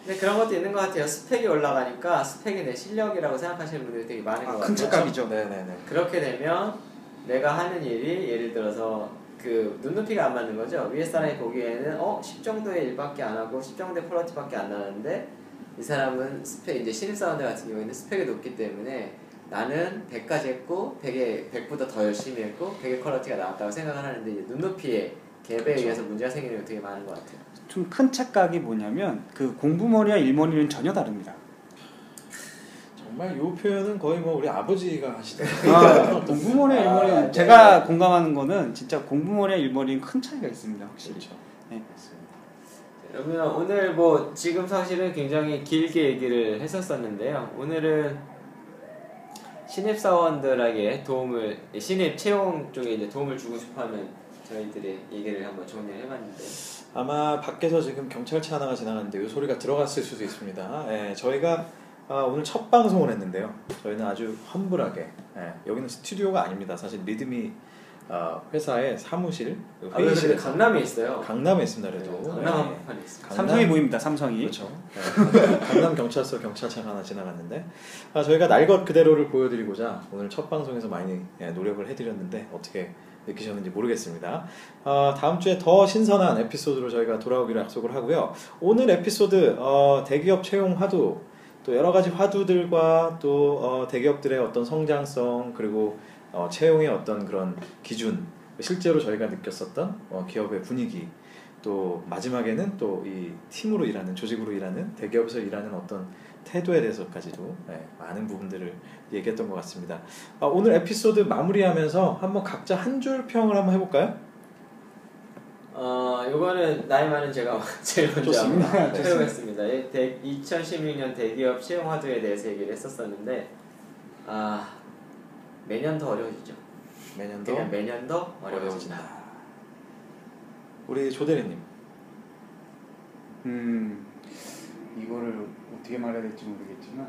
근데 그런 것도 있는 것 같아요. 스펙이 올라가니까 스펙이 내 실력이라고 생각하시는 분들이 되게 많은 것 같아요. 큰 착각이죠. 네네네. 그렇게 되면 내가 하는 일이 예를 들어서 눈높이가 안 맞는 거죠. 위에 사람이 보기에는 10정도의 일밖에 안 하고 10정도의 퀄리티밖에 안 나는데 이 사람은 이제 신입사원들 같은 경우에는 스펙이 높기 때문에 나는 100까지 했고 100보다 더 열심히 했고 100의 퀄리티가 나왔다고 생각을 하는데 이제 눈높이에 갭에 의해서 문제가 생기는 게 되게 많은 것 같아요. 좀 큰 착각이 뭐냐면 공부머리와 일머리는 전혀 다릅니다. 정말 이 표현은 거의 뭐 우리 아버지가 하시던 공부머리와 일머리는 제가 공감하는 거는 진짜 공부머리와 일머리는 큰 차이가 있습니다. 확실히. 그렇죠. 네. 여러분 오늘 지금 사실은 굉장히 길게 얘기를 했었는데요. 오늘은 신입사원들에게 신입 채용 쪽에 이제 도움을 주고 싶어하는 저희들의 얘기를 한번 정리를 해봤는데 아마 밖에서 지금 경찰차 하나가 지나갔는데 이 소리가 들어갔을 수도 있습니다. 예, 저희가 오늘 첫 방송을 했는데요. 저희는 아주 험블하게 여기는 스튜디오가 아닙니다. 사실 리드미 회사의 사무실 회의실에 강남에 있어요. 강남에 있습니다. 그래도 강남 네. 삼성이 보입니다. 삼성이 그렇죠. 네. 강남 경찰서 경찰차가 하나 지나갔는데 저희가 날것 그대로를 보여드리고자 오늘 첫 방송에서 많이 노력을 해드렸는데 어떻게 느끼셨는지 모르겠습니다. 다음 주에 더 신선한 에피소드로 저희가 돌아오기로 약속을 하고요. 오늘 에피소드 대기업 채용 화두 또 여러 가지 화두들과 또 대기업들의 어떤 성장성 그리고 채용의 어떤 그런 기준 실제로 저희가 느꼈었던 기업의 분위기 또 마지막에는 또 이 팀으로 일하는 조직으로 일하는 대기업에서 일하는 어떤 태도에 대해서까지도 많은 부분들을 얘기했던 것 같습니다. 오늘 에피소드 마무리하면서 한번 각자 한 줄 평을 한번 해볼까요? 요거는 나이 많은 제가 제일 먼저 해보겠습니다. 2016년 대기업 채용 화두에 대해서 얘기를 했었는데 매년 더 어려워지죠. 매년 더 어려워진다. 우리 조 대리님. 이거를 어떻게 말해야 될지 모르겠지만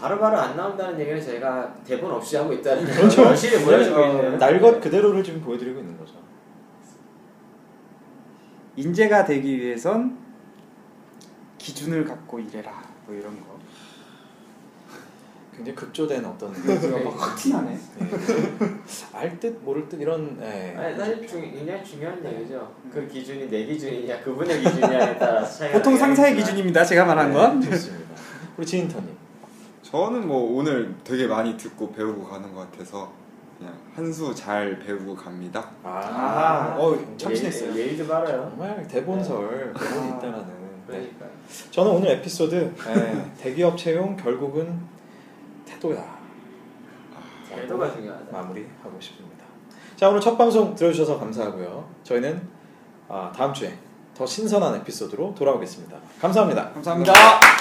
바로바로 안 나온다는 얘기를 저희가 대본 없이 하고 있다는 그렇죠. 현실이 보여주고 있는 날 것 그대로를 지금 보여드리고 있는 거죠. 인재가 되기 위해선 기준을 갖고 일해라 뭐 이런 거 굉장히 급조된 어떤 확 티나네 알 듯 모를 듯 이런 사실 굉장히 중요한 얘기죠. 그 기준이 내 기준이냐 그분의 기준이냐에 따라서 차이가 보통 상사의 기준입니다. 제가 말한 건 좋습니다. 우리 지인턴님 저는 오늘 되게 많이 듣고 배우고 가는 것 같아서 그냥 한 수 잘 배우고 갑니다. 참신했어요. 예의도 바라요. 정말 대본설 대본이 있다라는 그러니까요. 저는 오늘 에피소드 대기업 채용 결국은 태도가 중요하다. 마무리하고 싶습니다. 자 오늘 첫 방송 들어주셔서 감사하고요. 저희는 다음 주에 더 신선한 에피소드로 돌아오겠습니다. 감사합니다. 감사합니다.